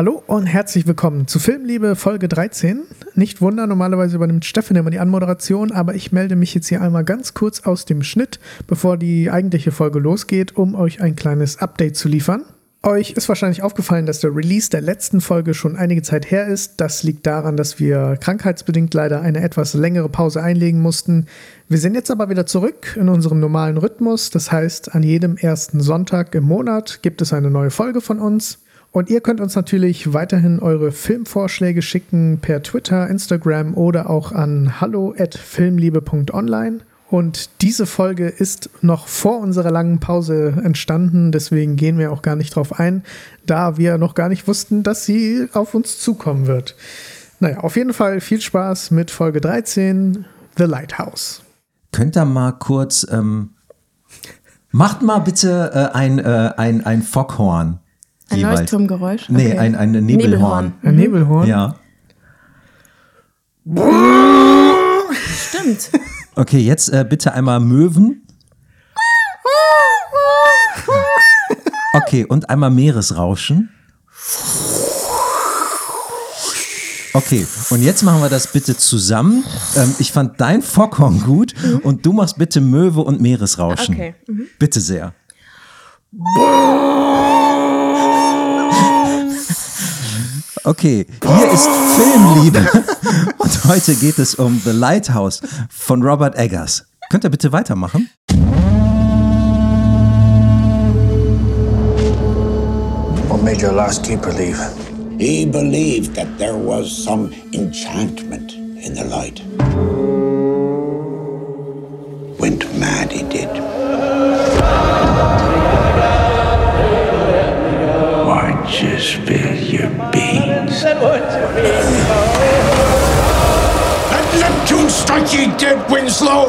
Hallo und herzlich willkommen zu Filmliebe Folge 13. Nicht wundern, normalerweise übernimmt Stefan immer die Anmoderation, aber ich melde mich jetzt hier einmal ganz kurz aus dem Schnitt, bevor die eigentliche Folge losgeht, um euch ein kleines Update zu liefern. Euch ist wahrscheinlich aufgefallen, dass der Release der letzten Folge schon einige Zeit her ist. Das liegt daran, dass wir krankheitsbedingt leider eine etwas längere Pause einlegen mussten. Wir sind jetzt aber wieder zurück in unserem normalen Rhythmus. Das heißt, an jedem ersten Sonntag im Monat gibt es eine neue Folge von uns. Und ihr könnt uns natürlich weiterhin eure Filmvorschläge schicken per Twitter, Instagram oder auch an hallo@filmliebe.online. Und diese Folge ist noch vor unserer langen Pause entstanden, deswegen gehen wir auch gar nicht drauf ein, da wir noch gar nicht wussten, dass sie auf uns zukommen wird. Naja, auf jeden Fall viel Spaß mit Folge 13, The Lighthouse. Könnt ihr mal kurz, macht mal bitte ein Foghorn. Ein Leuchtturmgeräusch? Okay. Nee, ein Nebelhorn. Ein Nebelhorn? Ja. Stimmt. Okay, jetzt bitte einmal Möwen. Okay, und einmal Meeresrauschen. Okay, und jetzt machen wir das bitte zusammen. Ich fand dein Foghorn gut und du machst bitte Möwe und Meeresrauschen. Okay. Mhm. Bitte sehr. Okay, hier ist Filmliebe und heute geht es um The Lighthouse von Robert Eggers. Könnt ihr bitte weitermachen? What made your last keeper leave? He believed that there was some enchantment in the light. Went mad, he did. Why just spill your beans? Let Neptune strike ye dead, Winslow!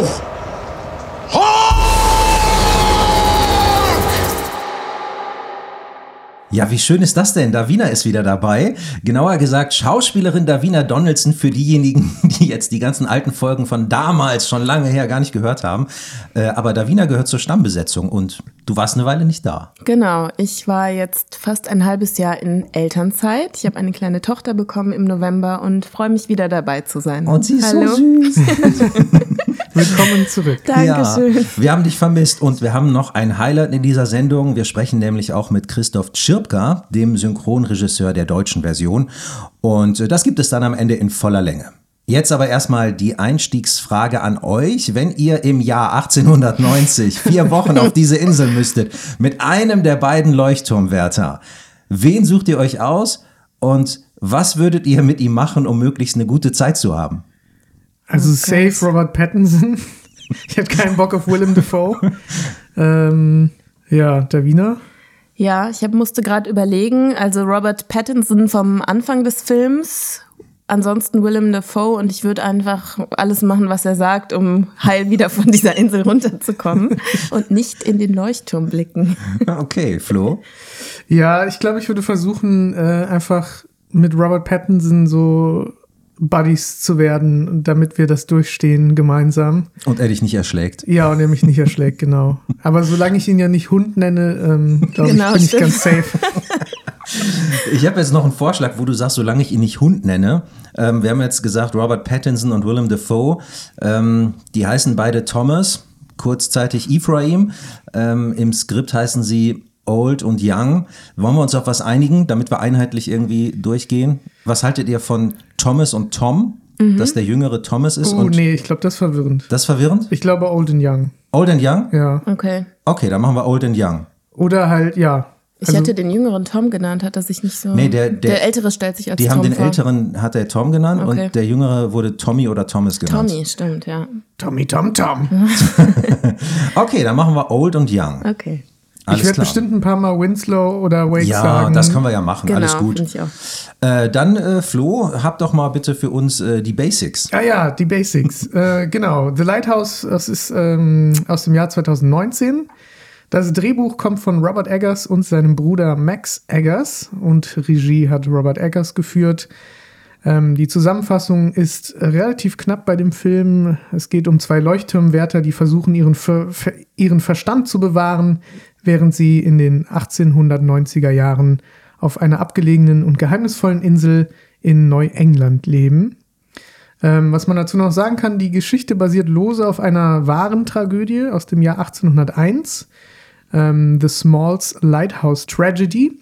Ja, wie schön ist das denn? Davina ist wieder dabei. Genauer gesagt, Schauspielerin Davina Donaldson, für diejenigen, die jetzt die ganzen alten Folgen von damals schon lange her gar nicht gehört haben. Aber Davina gehört zur Stammbesetzung und du warst eine Weile nicht da. Genau, ich war jetzt fast ein halbes Jahr in Elternzeit. Ich habe eine kleine Tochter bekommen im November und freue mich, wieder dabei zu sein. Und sie ist so süß. Willkommen zurück. Dankeschön. Ja, wir haben dich vermisst und wir haben noch ein Highlight in dieser Sendung. Wir sprechen nämlich auch mit Christoph Tschirpka, dem Synchronregisseur der deutschen Version. Und das gibt es dann am Ende in voller Länge. Jetzt aber erstmal die Einstiegsfrage an euch. Wenn ihr im Jahr 1890 vier Wochen auf diese Insel müsstet, mit einem der beiden Leuchtturmwärter, wen sucht ihr euch aus und was würdet ihr mit ihm machen, um möglichst eine gute Zeit zu haben? Also safe Robert Pattinson. Ich hätte keinen Bock auf Willem Dafoe. Ja, Davina? Ja, ich musste gerade überlegen. Also Robert Pattinson vom Anfang des Films, ansonsten Willem Dafoe und ich würde einfach alles machen, was er sagt, um heil wieder von dieser Insel runterzukommen und nicht in den Leuchtturm blicken. Okay, Flo? Ja, ich glaube, ich würde versuchen, einfach mit Robert Pattinson so Buddies zu werden, damit wir das durchstehen gemeinsam. Und er dich nicht erschlägt. Ja, und er mich nicht erschlägt, genau. Aber solange ich ihn ja nicht Hund nenne, bin ich ganz safe. Ich habe jetzt noch einen Vorschlag, wo du sagst, solange ich ihn nicht Hund nenne. Wir haben jetzt gesagt, Robert Pattinson und Willem Dafoe, die heißen beide Thomas, kurzzeitig Ephraim. Im Skript heißen sie Old und Young. Wollen wir uns auf was einigen, damit wir einheitlich irgendwie durchgehen? Was haltet ihr von Thomas und Tom? Mhm. Dass der jüngere Thomas ist? Oh, und nee, ich glaube, das ist verwirrend. Das ist verwirrend? Ich glaube, Old and Young. Old and Young? Ja. Okay. Okay, dann machen wir Old and Young. Oder halt, ja. Ich hätte den jüngeren Tom genannt, hat er sich nicht so... Nee, der Ältere stellt sich als Tom vor. Die haben den Älteren, hat er Tom genannt okay. Und der Jüngere wurde Tommy oder Thomas genannt. Tommy, stimmt, ja. Tommy, Tom, Tom. Okay, dann machen wir Old und Young. Okay. Alles ich werde bestimmt ein paar Mal Winslow oder Wade sagen. Ja, das können wir ja machen. Genau, alles gut. Ich auch. Dann, Flo, hab doch mal bitte für uns die Basics. Ah ja, die Basics. Genau, The Lighthouse, das ist aus dem Jahr 2019. Das Drehbuch kommt von Robert Eggers und seinem Bruder Max Eggers. Und Regie hat Robert Eggers geführt. Die Zusammenfassung ist relativ knapp bei dem Film. Es geht um zwei Leuchtturmwärter, die versuchen, ihren Verstand zu bewahren, während sie in den 1890er Jahren auf einer abgelegenen und geheimnisvollen Insel in Neuengland leben. Was man dazu noch sagen kann, die Geschichte basiert lose auf einer wahren Tragödie aus dem Jahr 1801, The Smalls Lighthouse Tragedy,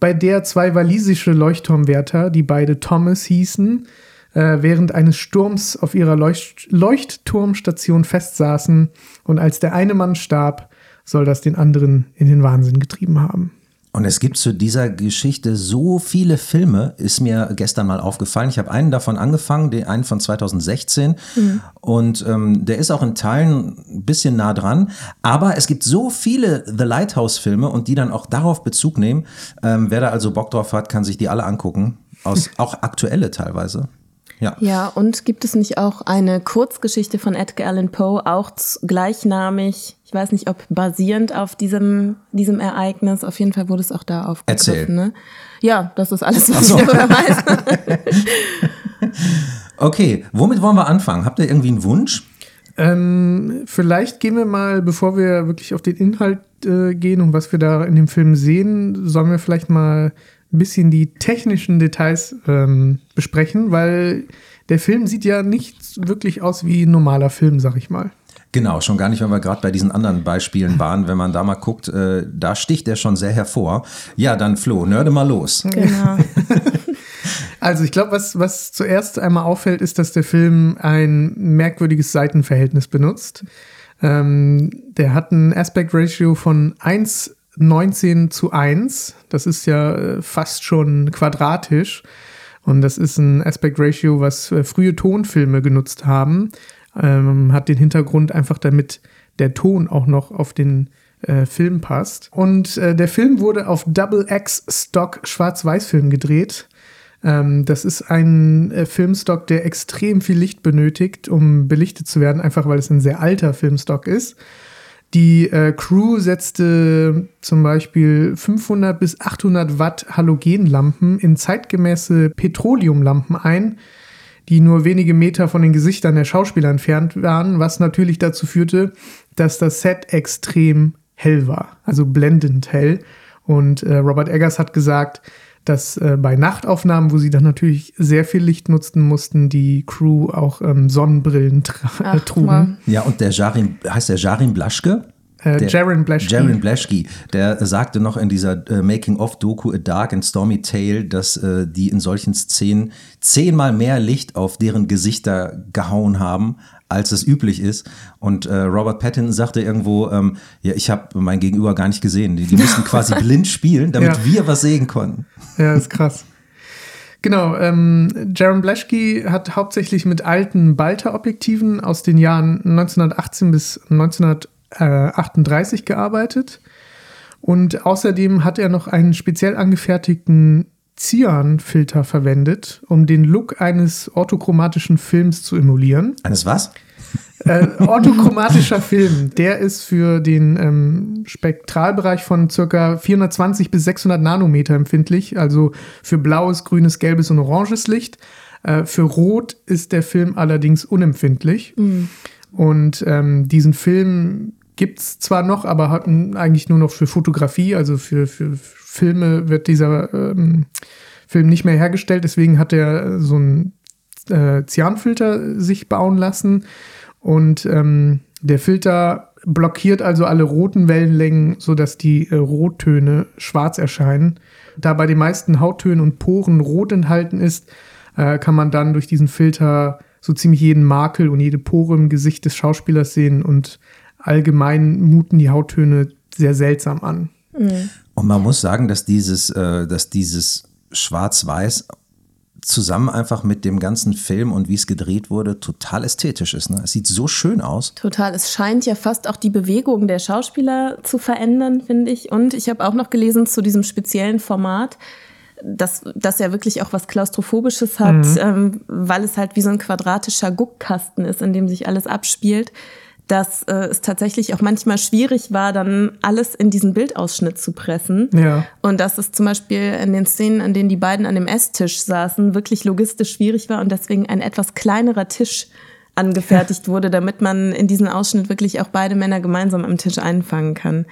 bei der zwei walisische Leuchtturmwärter, die beide Thomas hießen, während eines Sturms auf ihrer Leuchtturmstation festsaßen, und als der eine Mann starb, soll das den anderen in den Wahnsinn getrieben haben. Und es gibt zu dieser Geschichte so viele Filme, ist mir gestern mal aufgefallen. Ich habe einen davon angefangen, den einen von 2016. Mhm. Und der ist auch in Teilen ein bisschen nah dran. Aber es gibt so viele The Lighthouse-Filme und die dann auch darauf Bezug nehmen. Wer da also Bock drauf hat, kann sich die alle angucken. Auch aktuelle teilweise. Ja. Ja, und gibt es nicht auch eine Kurzgeschichte von Edgar Allan Poe, auch gleichnamig, ich weiß nicht, ob basierend auf diesem Ereignis, auf jeden Fall wurde es auch da aufgegriffen. Erzähl. Ne? Ja, das ist alles, was ich darüber weiß. Okay, womit wollen wir anfangen? Habt ihr irgendwie einen Wunsch? Vielleicht gehen wir mal, bevor wir wirklich auf den Inhalt gehen und was wir da in dem Film sehen, sollen wir vielleicht mal ein bisschen die technischen Details besprechen, weil der Film sieht ja nicht wirklich aus wie ein normaler Film, sag ich mal. Genau, schon gar nicht, wenn wir gerade bei diesen anderen Beispielen waren. Wenn man da mal guckt, da sticht er schon sehr hervor. Ja, dann Flo, nörde mal los. Genau. Also ich glaube, was zuerst einmal auffällt, ist, dass der Film ein merkwürdiges Seitenverhältnis benutzt. Der hat ein Aspect Ratio von 1:19:1, das ist ja fast schon quadratisch, und das ist ein Aspect Ratio, was frühe Tonfilme genutzt haben, hat den Hintergrund einfach, damit der Ton auch noch auf den Film passt. Und der Film wurde auf XX-Stock Schwarz-Weiß-Film gedreht. Das ist ein Filmstock, der extrem viel Licht benötigt, um belichtet zu werden, einfach weil es ein sehr alter Filmstock ist. Die Crew setzte zum Beispiel 500 bis 800 Watt Halogenlampen in zeitgemäße Petroleumlampen ein, die nur wenige Meter von den Gesichtern der Schauspieler entfernt waren, was natürlich dazu führte, dass das Set extrem hell war, also blendend hell. Und Robert Eggers hat gesagt, dass bei Nachtaufnahmen, wo sie dann natürlich sehr viel Licht nutzen mussten, die Crew auch Sonnenbrillen trugen. Mann. Ja, und heißt der Jarin Blaschke? Jarin Blaschke, der sagte noch in dieser Making-of-Doku A Dark and Stormy Tale, dass die in solchen Szenen 10-mal mehr Licht auf deren Gesichter gehauen haben, als es üblich ist. Und Robert Pattinson sagte irgendwo, ja, ich habe mein Gegenüber gar nicht gesehen. Die mussten quasi blind spielen, damit wir was sehen konnten. Ja, ist krass. Genau, Jarin Blaschke hat hauptsächlich mit alten Balta-Objektiven aus den Jahren 1918 bis 1938 gearbeitet, und außerdem hat er noch einen speziell angefertigten Cyan-Filter verwendet, um den Look eines orthochromatischen Films zu emulieren. Eines was? Orthochromatischer Film, der ist für den Spektralbereich von ca. 420 bis 600 Nanometer empfindlich, also für blaues, grünes, gelbes und oranges Licht. Für Rot ist der Film allerdings unempfindlich. Mhm. Und diesen Film gibt's zwar noch, aber hat eigentlich nur noch für Fotografie, also für Filme wird dieser Film nicht mehr hergestellt. Deswegen hat er so einen Cyanfilter sich bauen lassen, und der Filter blockiert also alle roten Wellenlängen, sodass die Rottöne schwarz erscheinen. Da bei den meisten Hauttönen und Poren Rot enthalten ist, kann man dann durch diesen Filter so ziemlich jeden Makel und jede Pore im Gesicht des Schauspielers sehen, und allgemein muten die Hauttöne sehr seltsam an. Mhm. Und man muss sagen, dass dieses Schwarz-Weiß zusammen einfach mit dem ganzen Film und wie es gedreht wurde, total ästhetisch ist. Ne? Es sieht so schön aus. Total. Es scheint ja fast auch die Bewegung der Schauspieler zu verändern, finde ich. Und ich habe auch noch gelesen zu diesem speziellen Format, dass das ja wirklich auch was Klaustrophobisches hat, mhm, weil es halt wie so ein quadratischer Guckkasten ist, in dem sich alles abspielt, dass es tatsächlich auch manchmal schwierig war, dann alles in diesen Bildausschnitt zu pressen. Ja. Und dass es zum Beispiel in den Szenen, an denen die beiden an dem Esstisch saßen, wirklich logistisch schwierig war und deswegen ein etwas kleinerer Tisch angefertigt wurde, damit man in diesen Ausschnitt wirklich auch beide Männer gemeinsam am Tisch einfangen kann.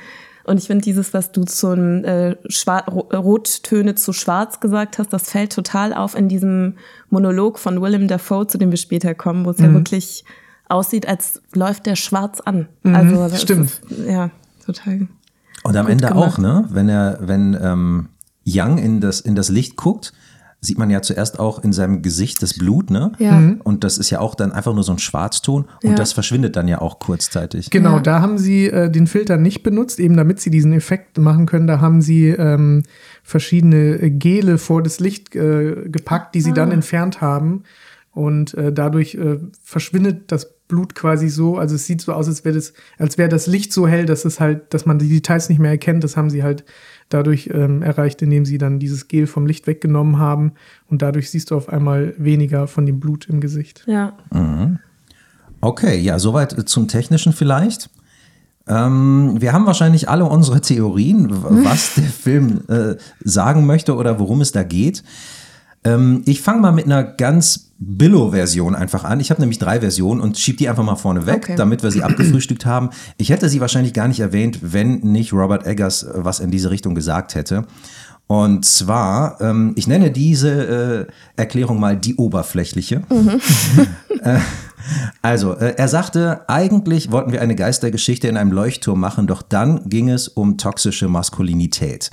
Und ich finde dieses, was du zum Rottöne zu Schwarz gesagt hast, das fällt total auf in diesem Monolog von Willem Dafoe, zu dem wir später kommen, wo es ja wirklich aussieht, als läuft der schwarz an. Also das stimmt. Ist, ja, total. Und am Ende gemacht. Auch, ne? Wenn Young in das Licht guckt, sieht man ja zuerst auch in seinem Gesicht das Blut, ne? Ja. Und das ist ja auch dann einfach nur so ein Schwarzton und das verschwindet dann ja auch kurzzeitig. Genau, da haben sie den Filter nicht benutzt, eben damit sie diesen Effekt machen können. Da haben sie verschiedene Gele vor das Licht gepackt, die sie dann entfernt haben. Und dadurch verschwindet das Blut quasi so. Also es sieht so aus, als wäre das Licht so hell, dass es halt, dass man die Details nicht mehr erkennt. Das haben sie halt dadurch erreicht, indem sie dann dieses Gel vom Licht weggenommen haben. Und dadurch siehst du auf einmal weniger von dem Blut im Gesicht. Ja. Mhm. Okay, ja, soweit zum Technischen vielleicht. Wir haben wahrscheinlich alle unsere Theorien, was der Film sagen möchte oder worum es da geht. Ich fange mal mit einer ganz Billo-Version einfach an. Ich habe nämlich 3 Versionen und schiebe die einfach mal vorne weg, damit wir sie abgefrühstückt haben. Ich hätte sie wahrscheinlich gar nicht erwähnt, wenn nicht Robert Eggers was in diese Richtung gesagt hätte. Und zwar, ich nenne diese Erklärung mal die oberflächliche. Mhm. Also, er sagte, eigentlich wollten wir eine Geistergeschichte in einem Leuchtturm machen, doch dann ging es um toxische Maskulinität.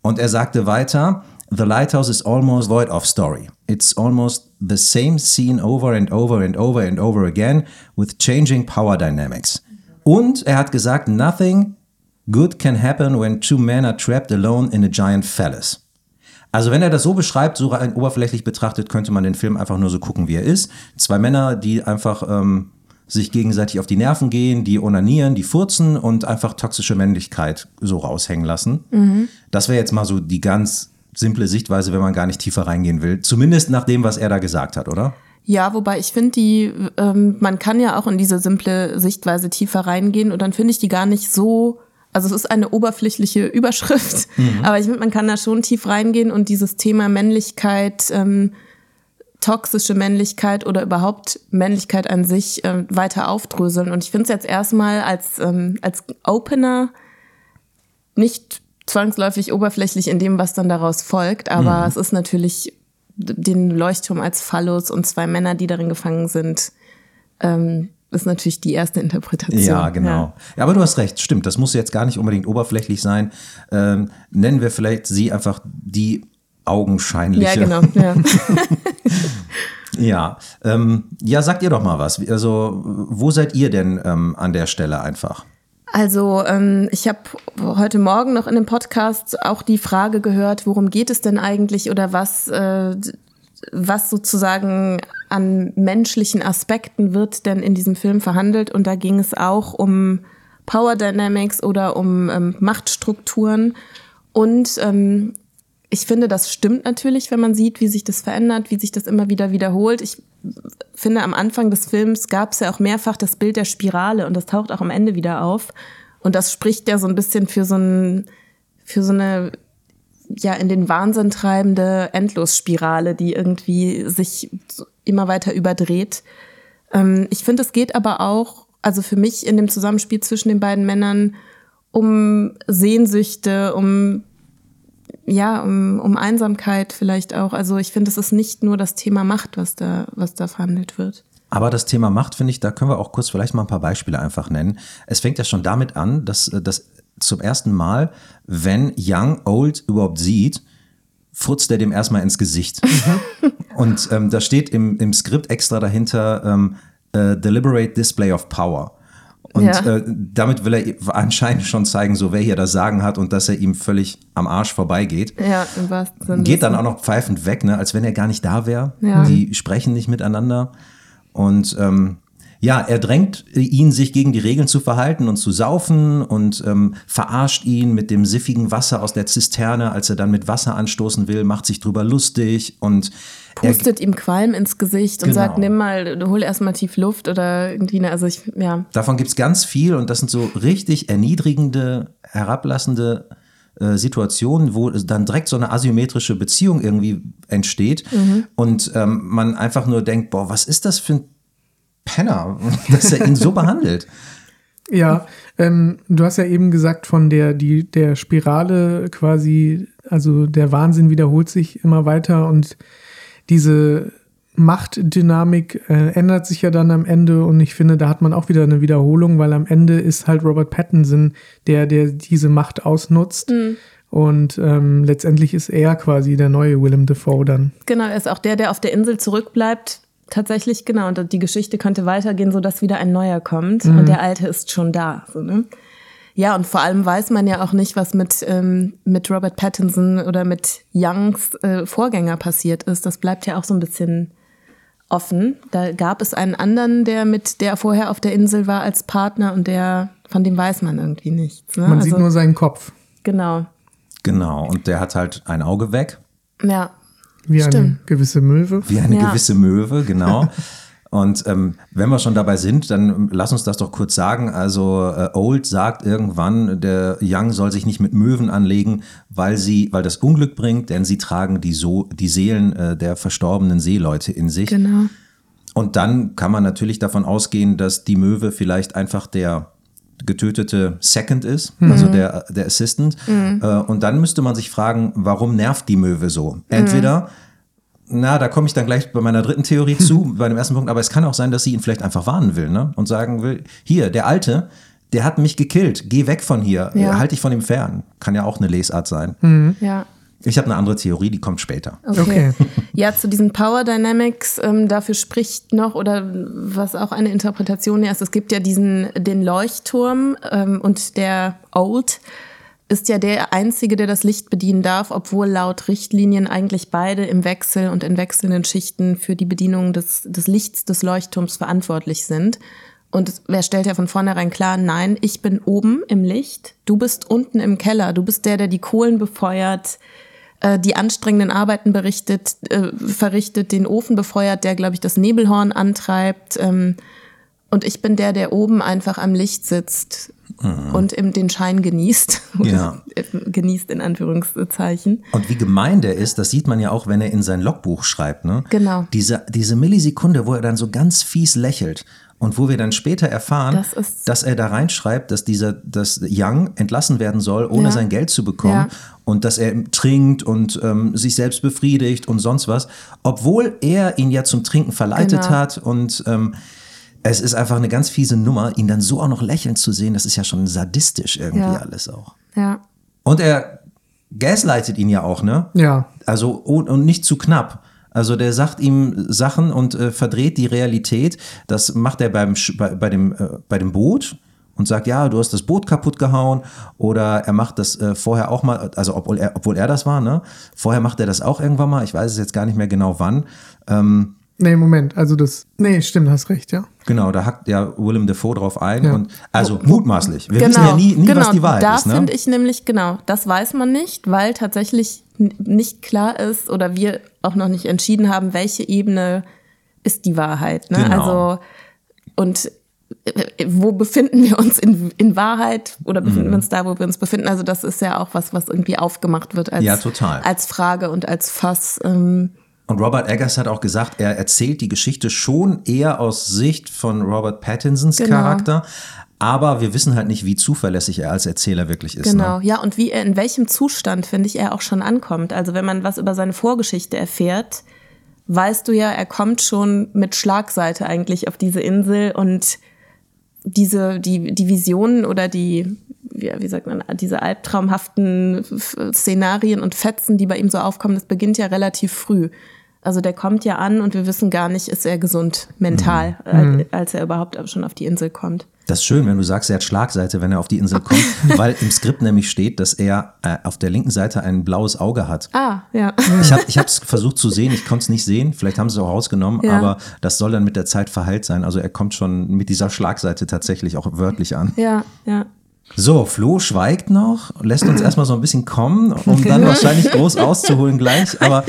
Und er sagte weiter: The lighthouse is almost void of story. It's almost the same scene over and over and over and over again with changing power dynamics. Und er hat gesagt, nothing good can happen when two men are trapped alone in a giant phallus. Also wenn er das so beschreibt, so rein oberflächlich betrachtet, könnte man den Film einfach nur so gucken, wie er ist. 2 Männer, die einfach sich gegenseitig auf die Nerven gehen, die onanieren, die furzen und einfach toxische Männlichkeit so raushängen lassen. Mhm. Das wäre jetzt mal so die ganz simple Sichtweise, wenn man gar nicht tiefer reingehen will. Zumindest nach dem, was er da gesagt hat, oder? Ja, wobei ich finde, man kann ja auch in diese simple Sichtweise tiefer reingehen und dann finde ich die gar nicht so, also es ist eine oberflächliche Überschrift, aber ich finde, man kann da schon tief reingehen und dieses Thema Männlichkeit, toxische Männlichkeit oder überhaupt Männlichkeit an sich weiter aufdröseln. Und ich finde es jetzt erstmal als Opener nicht zwangsläufig oberflächlich in dem, was dann daraus folgt, aber es ist natürlich den Leuchtturm als Phallus und 2 Männer, die darin gefangen sind, ist natürlich die erste Interpretation. Ja, genau. Ja, aber du hast recht, stimmt, das muss jetzt gar nicht unbedingt oberflächlich sein. Nennen wir vielleicht sie einfach die augenscheinliche. Ja, genau. Ja. Ja, ja, sagt ihr doch mal was. Also, wo seid ihr denn an der Stelle einfach? Also ich habe heute Morgen noch in dem Podcast auch die Frage gehört, worum geht es denn eigentlich oder was sozusagen an menschlichen Aspekten wird denn in diesem Film verhandelt. Und da ging es auch um Power Dynamics oder um Machtstrukturen. Und ich finde, das stimmt natürlich, wenn man sieht, wie sich das verändert, wie sich das immer wieder wiederholt. Ich finde, am Anfang des Films gab es ja auch mehrfach das Bild der Spirale und das taucht auch am Ende wieder auf. Und das spricht ja so ein bisschen für so eine ja in den Wahnsinn treibende Endlosspirale, die irgendwie sich immer weiter überdreht. Ich finde, es geht aber auch, also für mich in dem Zusammenspiel zwischen den beiden Männern, um Sehnsüchte, um Einsamkeit vielleicht auch. Also ich finde, es ist nicht nur das Thema Macht, was da verhandelt wird. Aber das Thema Macht, finde ich, da können wir auch kurz vielleicht mal ein paar Beispiele einfach nennen. Es fängt ja schon damit an, dass zum ersten Mal, wenn Young Old überhaupt sieht, furzt er dem erstmal ins Gesicht. Und da steht im Skript extra dahinter Deliberate Display of Power. Und damit will er anscheinend schon zeigen, so wer hier das Sagen hat und dass er ihm völlig am Arsch vorbeigeht. Ja, im wahrsten Sinne. Geht dann auch noch pfeifend weg, ne? Als wenn er gar nicht da wäre. Ja. Die sprechen nicht miteinander. Und er drängt ihn, sich gegen die Regeln zu verhalten und zu saufen und verarscht ihn mit dem siffigen Wasser aus der Zisterne. Als er dann mit Wasser anstoßen will, macht sich drüber lustig und pustet ihm Qualm ins Gesicht und sagt, hol erstmal tief Luft oder irgendwie, Davon gibt's ganz viel und das sind so richtig erniedrigende, herablassende Situationen, wo dann direkt so eine asymmetrische Beziehung irgendwie entsteht und man einfach nur denkt, boah, was ist das für ein Penner, dass er ihn so behandelt. Ja, du hast ja eben gesagt, von der Spirale quasi, also der Wahnsinn wiederholt sich immer weiter und diese Machtdynamik ändert sich ja dann am Ende, und ich finde, da hat man auch wieder eine Wiederholung, weil am Ende ist halt Robert Pattinson der diese Macht ausnutzt. Mhm. Und letztendlich ist er quasi der neue Willem Dafoe dann. Genau, er ist auch der auf der Insel zurückbleibt. Tatsächlich, genau. Und die Geschichte könnte weitergehen, sodass wieder ein neuer kommt. Mhm. Und der alte ist schon da. So, ne? Ja, und vor allem weiß man ja auch nicht, was mit Robert Pattinson oder mit Youngs Vorgänger passiert ist. Das bleibt ja auch so ein bisschen offen. Da gab es einen anderen, der vorher auf der Insel war als Partner, und von dem weiß man irgendwie nichts. Ne? Man sieht nur seinen Kopf. Genau. Genau, und der hat halt ein Auge weg. Ja. Wie stimmt. Eine gewisse Möwe. Wie eine gewisse Möwe, genau. Und wenn wir schon dabei sind, dann lass uns das doch kurz sagen. Also Old sagt irgendwann, der Young soll sich nicht mit Möwen anlegen, weil das Unglück bringt, denn sie tragen die Seelen der verstorbenen Seeleute in sich. Genau. Und dann kann man natürlich davon ausgehen, dass die Möwe vielleicht einfach der getötete Second ist, also der Assistant. Mhm. Und dann müsste man sich fragen, warum nervt die Möwe so? Entweder... da komme ich dann gleich bei meiner dritten Theorie zu, bei dem ersten Punkt. Aber es kann auch sein, dass sie ihn vielleicht einfach warnen will, ne? Und sagen will, hier, der Alte, der hat mich gekillt. Geh weg von hier. Ja. Halt dich von ihm fern. Kann ja auch eine Lesart sein. Mhm. Ja. Ich habe eine andere Theorie, die kommt später. Okay. Ja, zu diesen Power Dynamics, dafür spricht noch, oder was auch eine Interpretation ist, es gibt ja den Leuchtturm, und der Old ist ja der Einzige, der das Licht bedienen darf, obwohl laut Richtlinien eigentlich beide im Wechsel und in wechselnden Schichten für die Bedienung des Lichts des Leuchtturms verantwortlich sind. Und wer stellt ja von vornherein klar, nein, ich bin oben im Licht, du bist unten im Keller, du bist der die Kohlen befeuert, die anstrengenden Arbeiten verrichtet, den Ofen befeuert, der, glaube ich, das Nebelhorn antreibt. Und ich bin der oben einfach am Licht sitzt und den Schein genießt. Ja. Genießt in Anführungszeichen. Und wie gemein der ist, das sieht man ja auch, wenn er in sein Logbuch schreibt. Ne? Genau. Diese Millisekunde, wo er dann so ganz fies lächelt und wo wir dann später erfahren, dass er da reinschreibt, dass Young entlassen werden soll, ohne sein Geld zu bekommen. Ja. Und dass er trinkt und sich selbst befriedigt und sonst was. Obwohl er ihn ja zum Trinken verleitet hat und... es ist einfach eine ganz fiese Nummer, ihn dann so auch noch lächeln zu sehen, das ist ja schon sadistisch irgendwie alles auch. Ja. Und er gaslightet ihn ja auch, ne? Ja. Also und nicht zu knapp. Also der sagt ihm Sachen und verdreht die Realität. Das macht er bei dem Boot und sagt, ja, du hast das Boot kaputt gehauen, oder er macht das vorher auch mal, also obwohl er das war, ne? Vorher macht er das auch irgendwann mal, ich weiß es jetzt gar nicht mehr genau wann. Nee, stimmt, hast recht, ja. Genau, da hackt ja Willem Dafoe drauf ein. Ja. Und, also mutmaßlich. Wir wissen ja nie, was die Wahrheit ist. Ne? Da finde ich nämlich, das weiß man nicht, weil tatsächlich nicht klar ist oder wir auch noch nicht entschieden haben, welche Ebene ist die Wahrheit. Ne? Genau. Also, und wo befinden wir uns in Wahrheit, oder befinden wir uns da, wo wir uns befinden? Also das ist ja auch was irgendwie aufgemacht wird als Frage und als Fass. Und Robert Eggers hat auch gesagt, er erzählt die Geschichte schon eher aus Sicht von Robert Pattinsons Charakter. Aber wir wissen halt nicht, wie zuverlässig er als Erzähler wirklich ist. Genau, ne? Ja, und wie in welchem Zustand, finde ich, er auch schon ankommt. Also wenn man was über seine Vorgeschichte erfährt, weißt du ja, er kommt schon mit Schlagseite eigentlich auf diese Insel. Und die Visionen oder diese albtraumhaften Szenarien und Fetzen, die bei ihm so aufkommen, das beginnt ja relativ früh. Also der kommt ja an und wir wissen gar nicht, ist er gesund mental, als er überhaupt schon auf die Insel kommt. Das ist schön, wenn du sagst, er hat Schlagseite, wenn er auf die Insel kommt, weil im Skript nämlich steht, dass er auf der linken Seite ein blaues Auge hat. Ah, ja. Ich habe es versucht zu sehen, ich konnte es nicht sehen, vielleicht haben sie es auch rausgenommen, aber das soll dann mit der Zeit verheilt sein. Also er kommt schon mit dieser Schlagseite tatsächlich auch wörtlich an. Ja, ja. So, Flo schweigt noch, lässt uns erstmal so ein bisschen kommen, um dann wahrscheinlich groß auszuholen gleich. Aber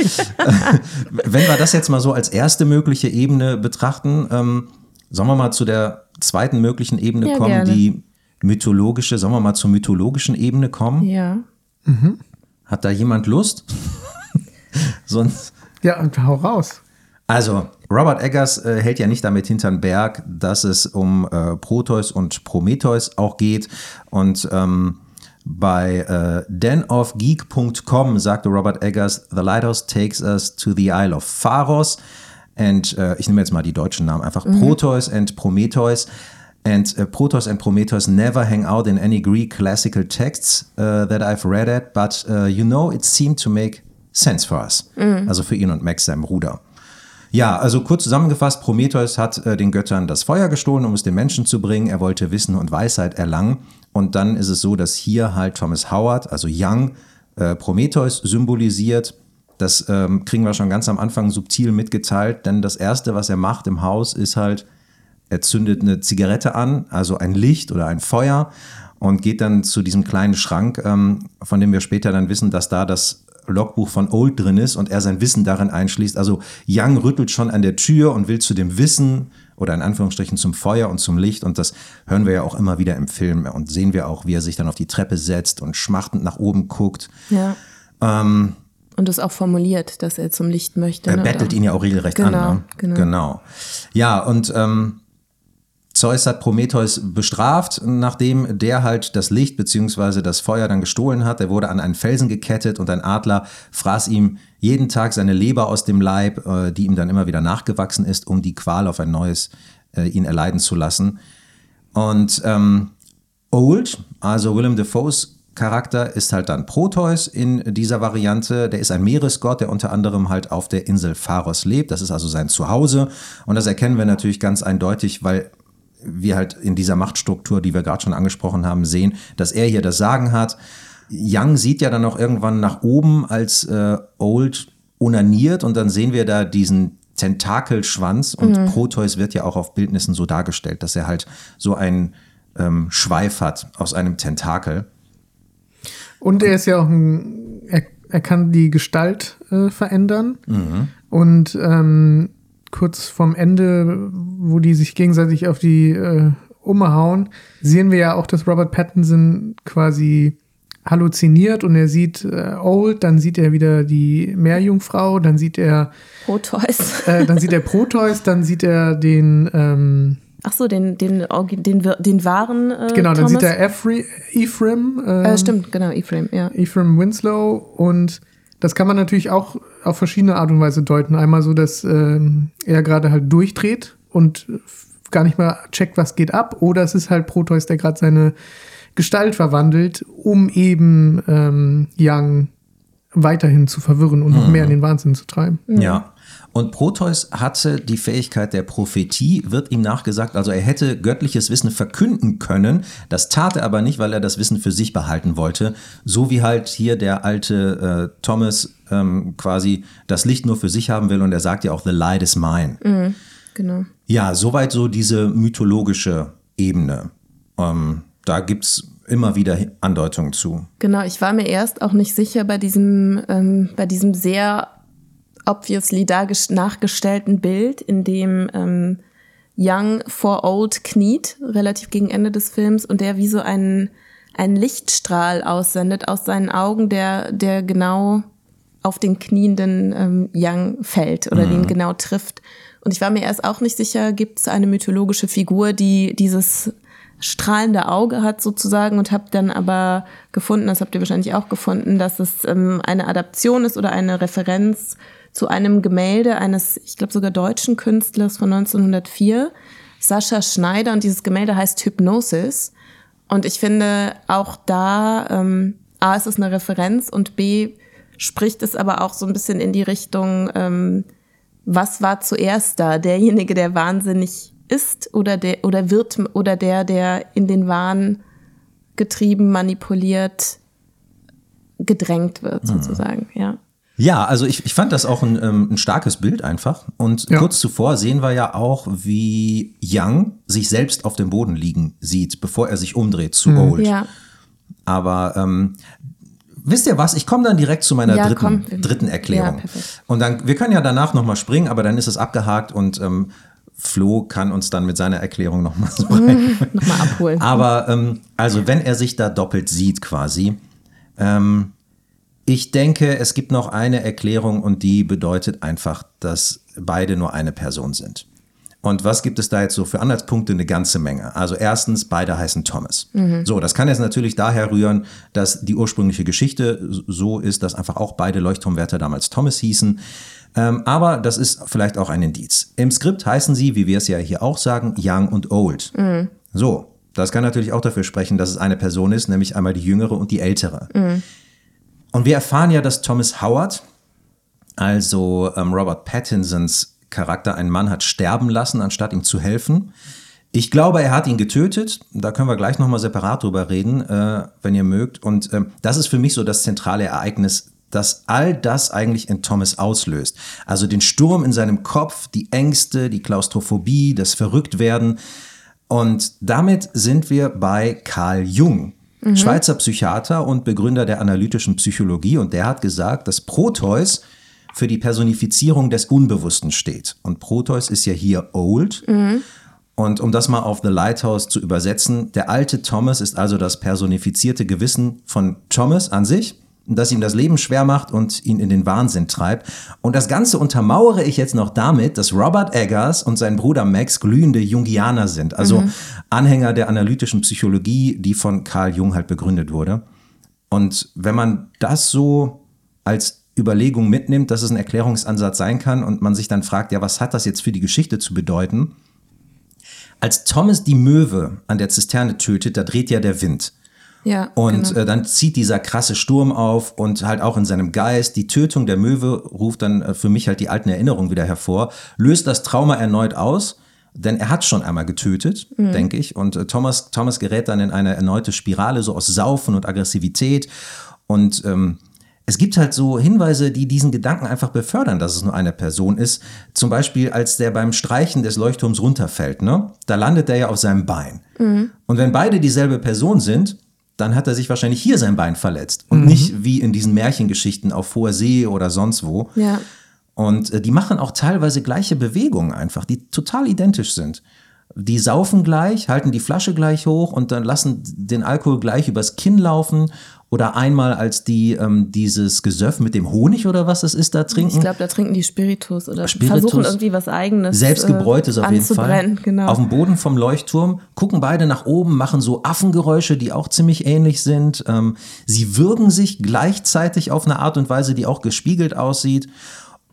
wenn wir das jetzt mal so als erste mögliche Ebene betrachten, sollen wir mal zu der zweiten möglichen Ebene kommen, gerne. Die mythologische, sollen wir mal zur mythologischen Ebene kommen? Ja. Mhm. Hat da jemand Lust? Sonst. Ja, und hau raus. Also, Robert Eggers hält ja nicht damit hinterm Berg, dass es um Proteus und Prometheus auch geht. Und bei denofgeek.com sagte Robert Eggers, The Lighthouse takes us to the Isle of Pharos. And, ich nehme jetzt mal die deutschen Namen einfach, Proteus and Prometheus. And Proteus and Prometheus never hang out in any Greek classical texts that I've read at. But, you know, it seemed to make sense for us. Mhm. Also für ihn und Max, seinem Bruder. Ja, also kurz zusammengefasst, Prometheus hat den Göttern das Feuer gestohlen, um es den Menschen zu bringen. Er wollte Wissen und Weisheit erlangen. Und dann ist es so, dass hier halt Thomas Howard, also Young, Prometheus symbolisiert. Das kriegen wir schon ganz am Anfang subtil mitgeteilt. Denn das Erste, was er macht im Haus, ist halt, er zündet eine Zigarette an, also ein Licht oder ein Feuer. Und geht dann zu diesem kleinen Schrank, von dem wir später dann wissen, dass da das Logbuch von Old drin ist und er sein Wissen darin einschließt. Also Young rüttelt schon an der Tür und will zu dem Wissen oder in Anführungsstrichen zum Feuer und zum Licht. Und das hören wir ja auch immer wieder im Film und sehen wir auch, wie er sich dann auf die Treppe setzt und schmachtend nach oben guckt. Ja. Und das auch formuliert, dass er zum Licht möchte. Er bettelt ihn ja auch regelrecht an. Ne? Genau. Ja, und Zeus hat Prometheus bestraft, nachdem der halt das Licht bzw. das Feuer dann gestohlen hat. Er wurde an einen Felsen gekettet und ein Adler fraß ihm jeden Tag seine Leber aus dem Leib, die ihm dann immer wieder nachgewachsen ist, um die Qual auf ein neues ihn erleiden zu lassen. Und Old, also Willem Dafoes Charakter, ist halt dann Proteus in dieser Variante. Der ist ein Meeresgott, der unter anderem halt auf der Insel Pharos lebt. Das ist also sein Zuhause. Und das erkennen wir natürlich ganz eindeutig, weil wir halt in dieser Machtstruktur, die wir gerade schon angesprochen haben, sehen, dass er hier das Sagen hat. Young sieht ja dann auch irgendwann nach oben, als Old onaniert, und dann sehen wir da diesen Tentakelschwanz, und Proteus wird ja auch auf Bildnissen so dargestellt, dass er halt so einen Schweif hat aus einem Tentakel. Und er ist ja auch er kann die Gestalt verändern. Mhm. Und kurz vorm Ende, wo die sich gegenseitig auf die Umme hauen, sehen wir ja auch, dass Robert Pattinson quasi halluziniert und er sieht Old, dann sieht er wieder die Meerjungfrau, dann sieht er Proteus, dann sieht er den den wahren genau, dann Thomas. Sieht er Ephraim. Stimmt, genau, Ephraim, ja. Ephraim Winslow. Und das kann man natürlich auch auf verschiedene Art und Weise deuten. Einmal so, dass er gerade halt durchdreht und gar nicht mal checkt, was geht ab. Oder es ist halt Proteus, der gerade seine Gestalt verwandelt, um eben Young weiterhin zu verwirren und noch mehr in den Wahnsinn zu treiben. Ja. Und Proteus hatte die Fähigkeit der Prophetie, wird ihm nachgesagt. Also er hätte göttliches Wissen verkünden können. Das tat er aber nicht, weil er das Wissen für sich behalten wollte. So wie halt hier der alte Thomas quasi das Licht nur für sich haben will. Und er sagt ja auch, the light is mine. Mhm, genau. Ja, soweit so diese mythologische Ebene. Da gibt's immer wieder Andeutungen zu. Genau, ich war mir erst auch nicht sicher bei diesem sehr obviously nachgestellten Bild, in dem Young vor Old kniet, relativ gegen Ende des Films, und der wie so einen Lichtstrahl aussendet aus seinen Augen, der genau auf den knienden Young fällt oder den genau trifft. Und ich war mir erst auch nicht sicher, gibt es eine mythologische Figur, die dieses strahlende Auge hat sozusagen, und habe dann aber gefunden, das habt ihr wahrscheinlich auch gefunden, dass es eine Adaption ist oder eine Referenz zu einem Gemälde eines, ich glaube sogar deutschen Künstlers von 1904, Sascha Schneider, und dieses Gemälde heißt Hypnosis. Und ich finde auch da, A, ist es eine Referenz, und B, spricht es aber auch so ein bisschen in die Richtung, was war zuerst da? Derjenige, der wahnsinnig ist oder wird, oder der in den Wahn getrieben, manipuliert, gedrängt wird sozusagen, ja. Ja, also ich fand das auch ein starkes Bild einfach. Und kurz zuvor sehen wir ja auch, wie Young sich selbst auf dem Boden liegen sieht, bevor er sich umdreht zu Old. Ja. Aber wisst ihr was? Ich komme dann direkt zu meiner dritten Erklärung. Ja, und dann, wir können ja danach nochmal springen, aber dann ist es abgehakt, und Flo kann uns dann mit seiner Erklärung nochmal so nochmal abholen. Aber also, wenn er sich da doppelt sieht quasi, Ich denke, es gibt noch eine Erklärung und die bedeutet einfach, dass beide nur eine Person sind. Und was gibt es da jetzt so für Anhaltspunkte? Eine ganze Menge. Also erstens, beide heißen Thomas. Mhm. So, das kann jetzt natürlich daher rühren, dass die ursprüngliche Geschichte so ist, dass einfach auch beide Leuchtturmwärter damals Thomas hießen. Aber das ist vielleicht auch ein Indiz. Im Skript heißen sie, wie wir es ja hier auch sagen, Young und Old. Mhm. So, das kann natürlich auch dafür sprechen, dass es eine Person ist, nämlich einmal die Jüngere und die Ältere. Mhm. Und wir erfahren ja, dass Thomas Howard, also Robert Pattinsons Charakter, einen Mann hat sterben lassen, anstatt ihm zu helfen. Ich glaube, er hat ihn getötet. Da können wir gleich nochmal separat drüber reden, wenn ihr mögt. Und das ist für mich so das zentrale Ereignis, das all das eigentlich in Thomas auslöst. Also den Sturm in seinem Kopf, die Ängste, die Klaustrophobie, das Verrücktwerden. Und damit sind wir bei Carl Jung, mhm. Schweizer Psychiater und Begründer der analytischen Psychologie. Und der hat gesagt, dass Proteus für die Personifizierung des Unbewussten steht. Und Proteus ist ja hier Old. Mhm. Und um das mal auf The Lighthouse zu übersetzen, der alte Thomas ist also das personifizierte Gewissen von Thomas an sich, das ihm das Leben schwer macht und ihn in den Wahnsinn treibt. Und das Ganze untermauere ich jetzt noch damit, dass Robert Eggers und sein Bruder Max glühende Jungianer sind, also mhm. Anhänger der analytischen Psychologie, die von Carl Jung halt begründet wurde. Und wenn man das so als Überlegung mitnimmt, dass es ein Erklärungsansatz sein kann und man sich dann fragt, ja, was hat das jetzt für die Geschichte zu bedeuten? Als Thomas die Möwe an der Zisterne tötet, da dreht ja der Wind. Ja, und genau. Dann zieht dieser krasse Sturm auf und halt auch in seinem Geist. Die Tötung der Möwe ruft dann für mich halt die alten Erinnerungen wieder hervor, löst das Trauma erneut aus, denn er hat schon einmal getötet, denke ich. Und Thomas gerät dann in eine erneute Spirale, so aus Saufen und Aggressivität und es gibt halt so Hinweise, die diesen Gedanken einfach befördern, dass es nur eine Person ist. Zum Beispiel, als der beim Streichen des Leuchtturms runterfällt, ne? Da landet der ja auf seinem Bein. Mhm. Und wenn beide dieselbe Person sind, dann hat er sich wahrscheinlich hier sein Bein verletzt. Und nicht wie in diesen Märchengeschichten auf hoher See oder sonst wo. Ja. Und die machen auch teilweise gleiche Bewegungen einfach, die total identisch sind. Die saufen gleich, halten die Flasche gleich hoch und dann lassen den Alkohol gleich übers Kinn laufen. Oder einmal, als die dieses Gesöff mit dem Honig oder was das ist, da trinken. Ich glaube, da trinken die Spiritus oder versuchen irgendwie was Eigenes Selbstgebräutes auf jeden Fall. Genau. Auf dem Boden vom Leuchtturm, gucken beide nach oben, machen so Affengeräusche, die auch ziemlich ähnlich sind. Sie würgen sich gleichzeitig auf eine Art und Weise, die auch gespiegelt aussieht.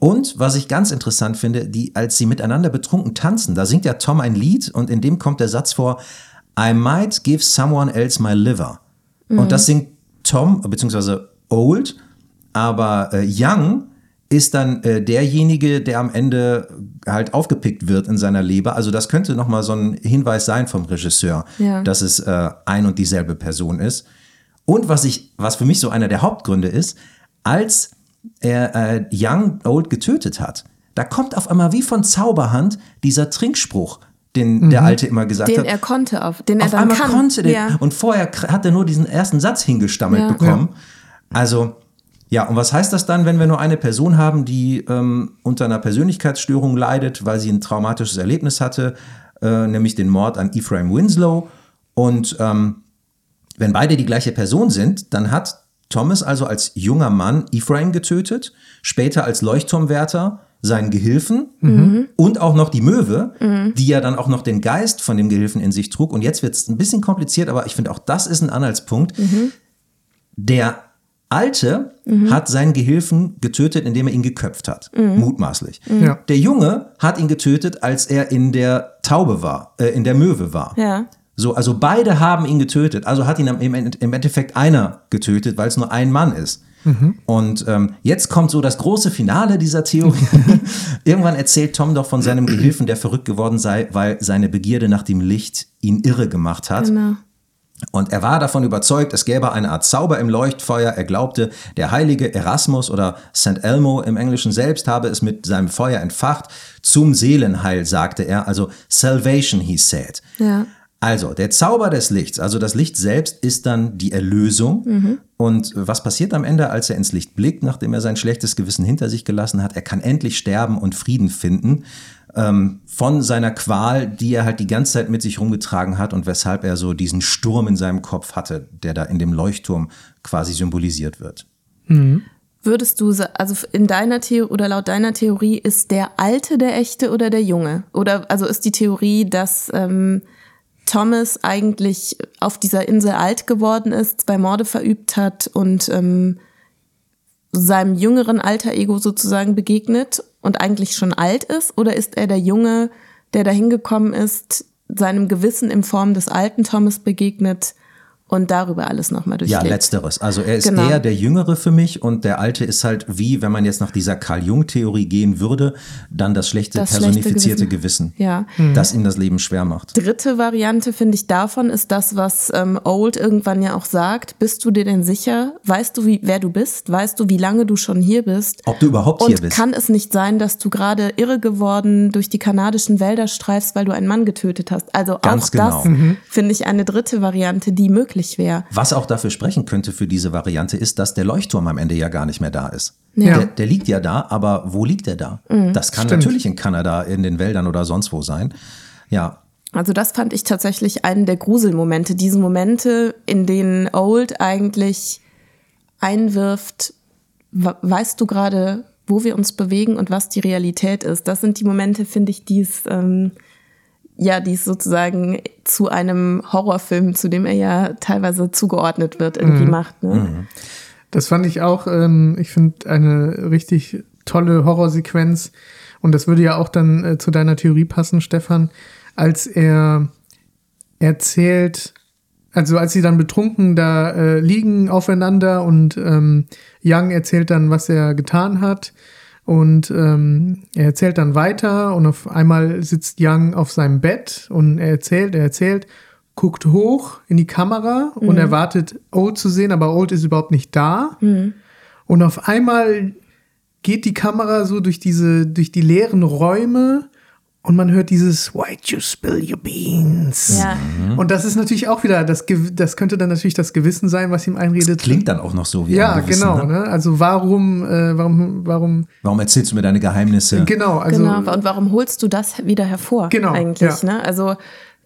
Und, was ich ganz interessant finde, als sie miteinander betrunken tanzen, da singt ja Tom ein Lied und in dem kommt der Satz vor, I might give someone else my liver. Mhm. Und das singt Tom, beziehungsweise Old, aber Young ist dann derjenige, der am Ende halt aufgepickt wird in seiner Leber. Also das könnte nochmal so ein Hinweis sein vom Regisseur, ja, dass es ein und dieselbe Person ist. Und was für mich so einer der Hauptgründe ist, als er Young Old getötet hat, da kommt auf einmal wie von Zauberhand dieser Trinkspruch, den der Alte immer gesagt hat. Den er konnte, den er dann konnte. Und vorher hat er nur diesen ersten Satz hingestammelt bekommen. Ja. Also, ja, und was heißt das dann, wenn wir nur eine Person haben, die unter einer Persönlichkeitsstörung leidet, weil sie ein traumatisches Erlebnis hatte, nämlich den Mord an Ephraim Winslow. Und wenn beide die gleiche Person sind, dann hat Thomas also als junger Mann Ephraim getötet, später als Leuchtturmwärter seinen Gehilfen und auch noch die Möwe, die ja dann auch noch den Geist von dem Gehilfen in sich trug. Und jetzt wird es ein bisschen kompliziert, aber ich finde auch, das ist ein Anhaltspunkt. Mhm. Der Alte hat seinen Gehilfen getötet, indem er ihn geköpft hat, mutmaßlich. Mhm. Ja. Der Junge hat ihn getötet, als er in der Taube war, in der Möwe war. Ja. So, also beide haben ihn getötet. Also hat ihn im Endeffekt einer getötet, weil es nur ein Mann ist. Mhm. Und jetzt kommt so das große Finale dieser Theorie. Irgendwann erzählt Tom doch von seinem Gehilfen, der verrückt geworden sei, weil seine Begierde nach dem Licht ihn irre gemacht hat. Genau. Und er war davon überzeugt, es gäbe eine Art Zauber im Leuchtfeuer. Er glaubte, der heilige Erasmus oder St. Elmo im Englischen selbst habe es mit seinem Feuer entfacht. Zum Seelenheil, sagte er. Also Salvation, he said. Ja. Also, der Zauber des Lichts, also das Licht selbst, ist dann die Erlösung. Mhm. Und was passiert am Ende, als er ins Licht blickt, nachdem er sein schlechtes Gewissen hinter sich gelassen hat? Er kann endlich sterben und Frieden finden von seiner Qual, die er halt die ganze Zeit mit sich rumgetragen hat und weshalb er so diesen Sturm in seinem Kopf hatte, der da in dem Leuchtturm quasi symbolisiert wird. Mhm. Würdest du, also in deiner Theorie oder laut deiner Theorie, ist der Alte der Echte oder der Junge? Oder also ist die Theorie, dass Thomas eigentlich auf dieser Insel alt geworden ist, 2 Morde verübt hat und seinem jüngeren Alter Ego sozusagen begegnet und eigentlich schon alt ist? Oder ist er der Junge, der dahin gekommen ist, seinem Gewissen in Form des alten Thomas begegnet und darüber alles nochmal durchlebt? Ja, letzteres. Also er ist eher der Jüngere für mich und der Alte ist halt wie, wenn man jetzt nach dieser Carl Jung-Theorie gehen würde, dann das schlechte personifizierte Gewissen, ja. Das ihm das Leben schwer macht. Dritte Variante, finde ich, davon ist das, was Old irgendwann ja auch sagt. Bist du dir denn sicher? Weißt du, wer du bist? Weißt du, wie lange du schon hier bist? Ob du überhaupt hier bist? Kann es nicht sein, dass du gerade irre geworden durch die kanadischen Wälder streifst, weil du einen Mann getötet hast? Also ganz auch genau. Das finde ich eine dritte Variante, die möglich wäre. Was auch dafür sprechen könnte für diese Variante ist, dass der Leuchtturm am Ende ja gar nicht mehr da ist. Ja. Der liegt ja da, aber wo liegt er da? Mhm. Das kann natürlich in Kanada, in den Wäldern oder sonst wo sein. Ja. Also das fand ich tatsächlich einen der Gruselmomente. Diese Momente, in denen Old eigentlich einwirft, weißt du gerade, wo wir uns bewegen und was die Realität ist. Das sind die Momente, finde ich, die es... die ist sozusagen zu einem Horrorfilm, zu dem er ja teilweise zugeordnet wird, irgendwie macht. Ne? Mhm. Das fand ich auch, ich finde eine richtig tolle Horrorsequenz. Und das würde ja auch dann zu deiner Theorie passen, Stefan, als er erzählt, also als sie dann betrunken da liegen aufeinander und Young erzählt dann, was er getan hat. Und er erzählt dann weiter und auf einmal sitzt Young auf seinem Bett und er erzählt, guckt hoch in die Kamera und erwartet Old zu sehen, aber Old ist überhaupt nicht da. Mhm. Und auf einmal geht die Kamera so durch die leeren Räume und man hört dieses "Why'd you spill your beans?" Ja. Mhm. Und das ist natürlich auch wieder, das könnte dann natürlich das Gewissen sein, was ihm einredet. Das klingt dann auch noch so wie ein Gewissen. Ja, genau. Ne? Also warum erzählst du mir deine Geheimnisse? Genau. Also genau. Und warum holst du das wieder hervor? Genau. Eigentlich. Ja. Ne? Also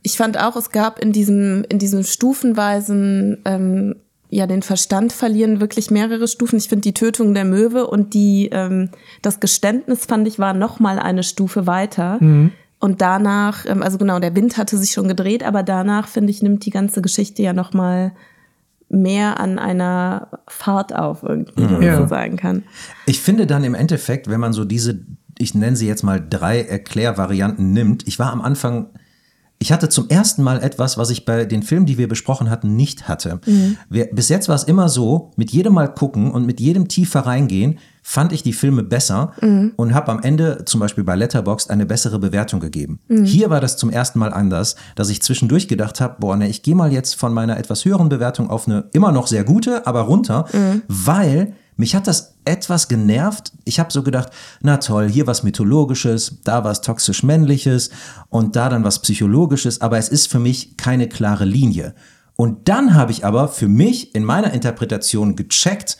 ich fand auch, es gab in diesem stufenweisen den Verstand verlieren, wirklich mehrere Stufen. Ich finde, die Tötung der Möwe und das Geständnis, fand ich, war noch mal eine Stufe weiter. Mhm. Und danach, der Wind hatte sich schon gedreht, aber danach, finde ich, nimmt die ganze Geschichte ja noch mal mehr an einer Fahrt auf, irgendwie, wenn man so sagen kann. Ich finde dann im Endeffekt, wenn man so diese, ich nenne sie jetzt mal 3 Erklärvarianten nimmt, ich war am Anfang... Ich hatte zum ersten Mal etwas, was ich bei den Filmen, die wir besprochen hatten, nicht hatte. Mhm. Bis jetzt war es immer so, mit jedem Mal gucken und mit jedem tiefer reingehen, fand ich die Filme besser und habe am Ende zum Beispiel bei Letterboxd eine bessere Bewertung gegeben. Mhm. Hier war das zum ersten Mal anders, dass ich zwischendurch gedacht habe, ich gehe mal jetzt von meiner etwas höheren Bewertung auf eine immer noch sehr gute, aber runter, weil... Mich hat das etwas genervt. Ich habe so gedacht, na toll, hier was Mythologisches, da was Toxisch-Männliches und da dann was Psychologisches, aber es ist für mich keine klare Linie. Und dann habe ich aber für mich in meiner Interpretation gecheckt,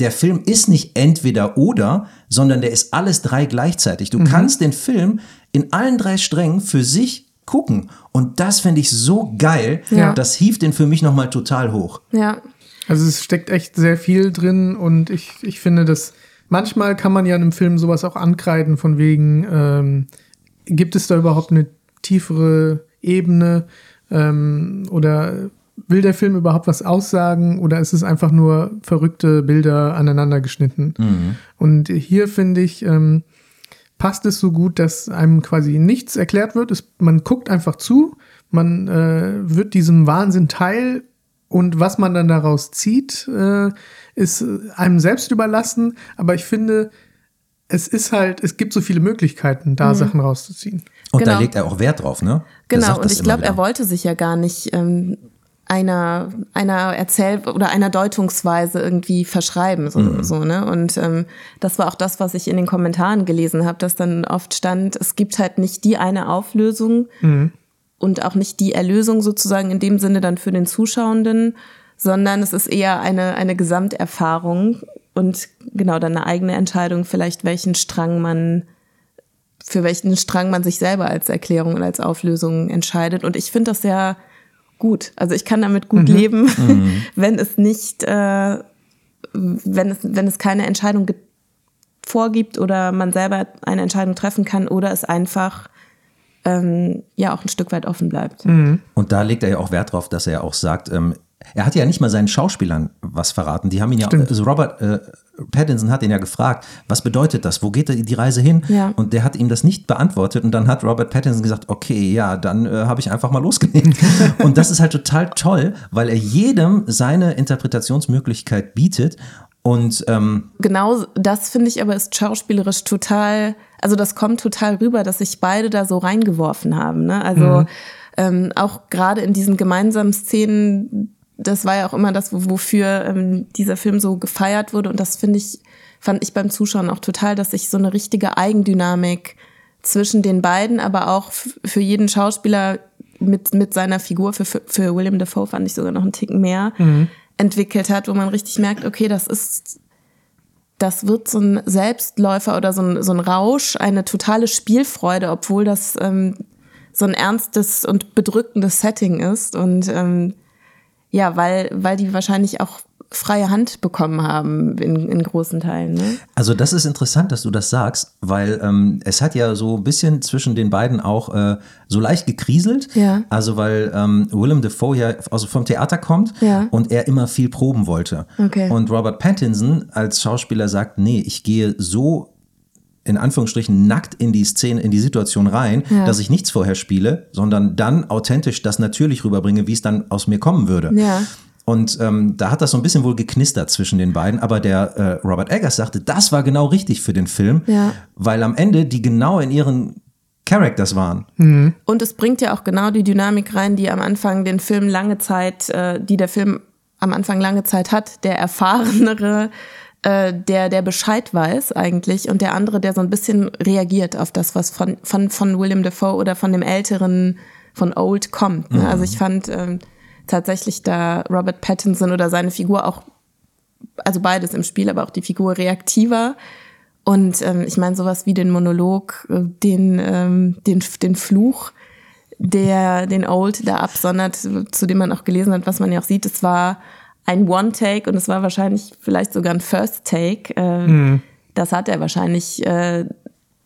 der Film ist nicht entweder oder, sondern der ist alles 3 gleichzeitig. Du kannst den Film in allen 3 Strängen für sich gucken und das finde ich so geil, das hieft den für mich nochmal total hoch. Ja. Also es steckt echt sehr viel drin und ich finde, dass manchmal kann man ja einem Film sowas auch ankreiden, von wegen, gibt es da überhaupt eine tiefere Ebene oder will der Film überhaupt was aussagen oder ist es einfach nur verrückte Bilder aneinander geschnitten? Mhm. Und hier finde ich, passt es so gut, dass einem quasi nichts erklärt wird. Man guckt einfach zu, man wird diesem Wahnsinn teil. Und was man dann daraus zieht, ist einem selbst überlassen. Aber ich finde, es gibt so viele Möglichkeiten, da Sachen rauszuziehen. Und da legt er auch Wert drauf, ne? Genau, und ich glaube, er wollte sich ja gar nicht einer Erzähl- oder einer Deutungsweise irgendwie verschreiben. So, ne? Und das war auch das, was ich in den Kommentaren gelesen habe, dass dann oft stand, es gibt halt nicht die eine Auflösung, und auch nicht die Erlösung sozusagen in dem Sinne dann für den Zuschauenden, sondern es ist eher eine Gesamterfahrung und genau dann eine eigene Entscheidung, vielleicht für welchen Strang man sich selber als Erklärung und als Auflösung entscheidet. Und ich finde das sehr gut. Also ich kann damit gut leben, wenn es nicht wenn es keine Entscheidung vorgibt oder man selber eine Entscheidung treffen kann oder es einfach auch ein Stück weit offen bleibt. Mhm. Und da legt er ja auch Wert drauf, dass er auch sagt, er hat ja nicht mal seinen Schauspielern was verraten. Die haben ihn ja, also Robert Pattinson hat ihn ja gefragt, was bedeutet das? Wo geht die Reise hin? Ja. Und der hat ihm das nicht beantwortet. Und dann hat Robert Pattinson gesagt, okay, ja, dann habe ich einfach mal losgelegt. Und das ist halt total toll, weil er jedem seine Interpretationsmöglichkeit bietet. Und genau das finde ich aber ist schauspielerisch total, also das kommt total rüber, dass sich beide da so reingeworfen haben. Ne? Also auch gerade in diesen gemeinsamen Szenen, das war ja auch immer das, wofür dieser Film so gefeiert wurde. Und das fand ich beim Zuschauen auch total, dass sich so eine richtige Eigendynamik zwischen den beiden, aber auch für jeden Schauspieler mit seiner Figur, für Willem Dafoe fand ich sogar noch einen Ticken mehr, entwickelt hat, wo man richtig merkt, okay, das wird so ein Selbstläufer oder so ein Rausch, eine totale Spielfreude, obwohl das so ein ernstes und bedrückendes Setting ist. Und weil die wahrscheinlich auch freie Hand bekommen haben in großen Teilen. Ne? Also das ist interessant, dass du das sagst, weil es hat ja so ein bisschen zwischen den beiden auch so leicht gekrieselt. Ja. Also weil Willem Dafoe ja vom Theater kommt und er immer viel proben wollte. Okay. Und Robert Pattinson als Schauspieler sagt, nee, ich gehe so in Anführungsstrichen nackt in die Szene, in die Situation rein, dass ich nichts vorher spiele, sondern dann authentisch das natürlich rüberbringe, wie es dann aus mir kommen würde. Ja. Und da hat das so ein bisschen wohl geknistert zwischen den beiden, aber der Robert Eggers sagte, das war genau richtig für den Film, weil am Ende die genau in ihren Characters waren. Mhm. Und es bringt ja auch genau die Dynamik rein, die am Anfang den Film lange Zeit, die der Film am Anfang lange Zeit hat, der erfahrenere, der Bescheid weiß eigentlich und der andere, der so ein bisschen reagiert auf das, was von Willem Dafoe oder von dem Älteren, von Old kommt. Ne? Mhm. Also ich fand tatsächlich da Robert Pattinson oder seine Figur auch, also beides im Spiel, aber auch die Figur reaktiver. Und ich meine sowas wie den Monolog, den Fluch, der den Old da absondert, zu dem man auch gelesen hat, was man ja auch sieht, es war ein One-Take und es war wahrscheinlich vielleicht sogar ein First-Take. Das hat er wahrscheinlich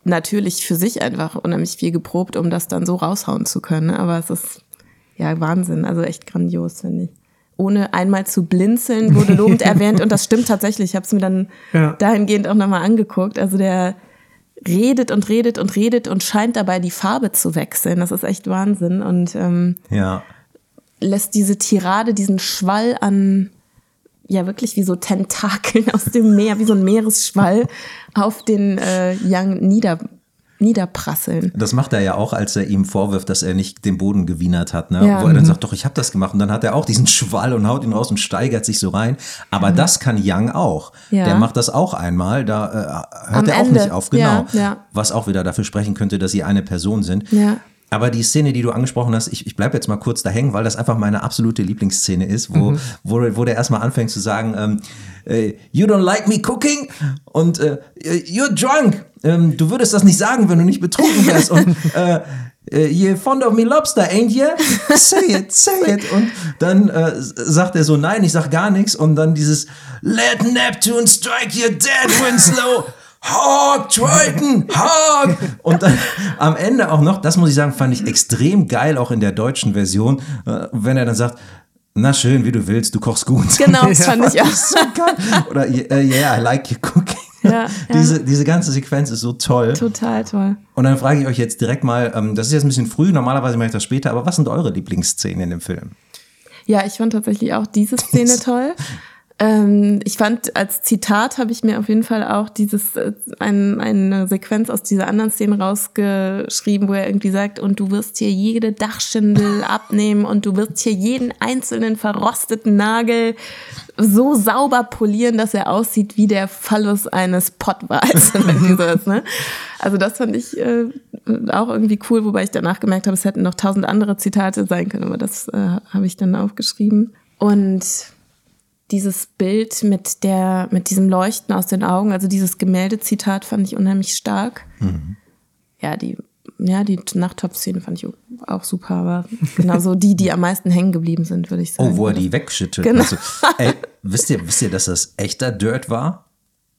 natürlich für sich einfach unheimlich viel geprobt, um das dann so raushauen zu können. Aber es ist ja Wahnsinn, also echt grandios, finde ich. Ohne einmal zu blinzeln, wurde lobend erwähnt und das stimmt tatsächlich. Ich habe es mir dann dahingehend auch nochmal angeguckt. Also der redet und redet und redet und scheint dabei die Farbe zu wechseln. Das ist echt Wahnsinn und lässt diese Tirade, diesen Schwall an, ja wirklich wie so Tentakeln aus dem Meer, wie so ein Meeresschwall auf den Young niederprasseln. Das macht er ja auch, als er ihm vorwirft, dass er nicht den Boden gewienert hat, ne? Ja. Wo er dann sagt, doch, ich habe das gemacht. Und dann hat er auch diesen Schwall und haut ihn raus und steigert sich so rein. Aber das kann Young auch. Ja. Der macht das auch einmal, da hört er auch nicht auf. Genau. Ja, ja. Was auch wieder dafür sprechen könnte, dass sie eine Person sind. Ja. Aber die Szene, die du angesprochen hast, ich bleibe jetzt mal kurz da hängen, weil das einfach meine absolute Lieblingsszene ist, wo der erstmal anfängt zu sagen, you don't like me cooking und you're drunk. Du würdest das nicht sagen, wenn du nicht betrunken wärst. Und you're fond of me lobster, ain't you? Say it, say it. Und dann sagt er so, nein, ich sag gar nichts. Und dann dieses Let Neptune strike you dead, Winslow. Hawk, Triton, Hawk! Und dann am Ende auch noch, das muss ich sagen, fand ich extrem geil, auch in der deutschen Version, wenn er dann sagt, na schön, wie du willst, du kochst gut. Genau, das fand ich auch. So geil. Oder, yeah, I like your cooking. Ja, diese ganze Sequenz ist so toll. Total toll. Und dann frage ich euch jetzt direkt mal, das ist jetzt ein bisschen früh, normalerweise mache ich das später, aber was sind eure Lieblingsszenen in dem Film? Ja, ich fand tatsächlich auch diese Szene toll. Ich fand, als Zitat habe ich mir auf jeden Fall auch eine Sequenz aus dieser anderen Szene rausgeschrieben, wo er irgendwie sagt, und du wirst hier jede Dachschindel abnehmen und du wirst hier jeden einzelnen verrosteten Nagel so sauber polieren, dass er aussieht wie der Phallus eines Pottwals. Ne? Also das fand ich auch irgendwie cool, wobei ich danach gemerkt habe, es hätten noch 1000 andere Zitate sein können, aber das habe ich dann aufgeschrieben. Und dieses Bild mit diesem Leuchten aus den Augen, also dieses Gemäldezitat fand ich unheimlich stark. Mhm. Ja, die Nachttopf-Szene fand ich auch super, aber genau so die am meisten hängen geblieben sind, würde ich sagen. Oh, wo er die wegschüttelt. Genau. Also, ey, wisst ihr, dass das echter Dirt war?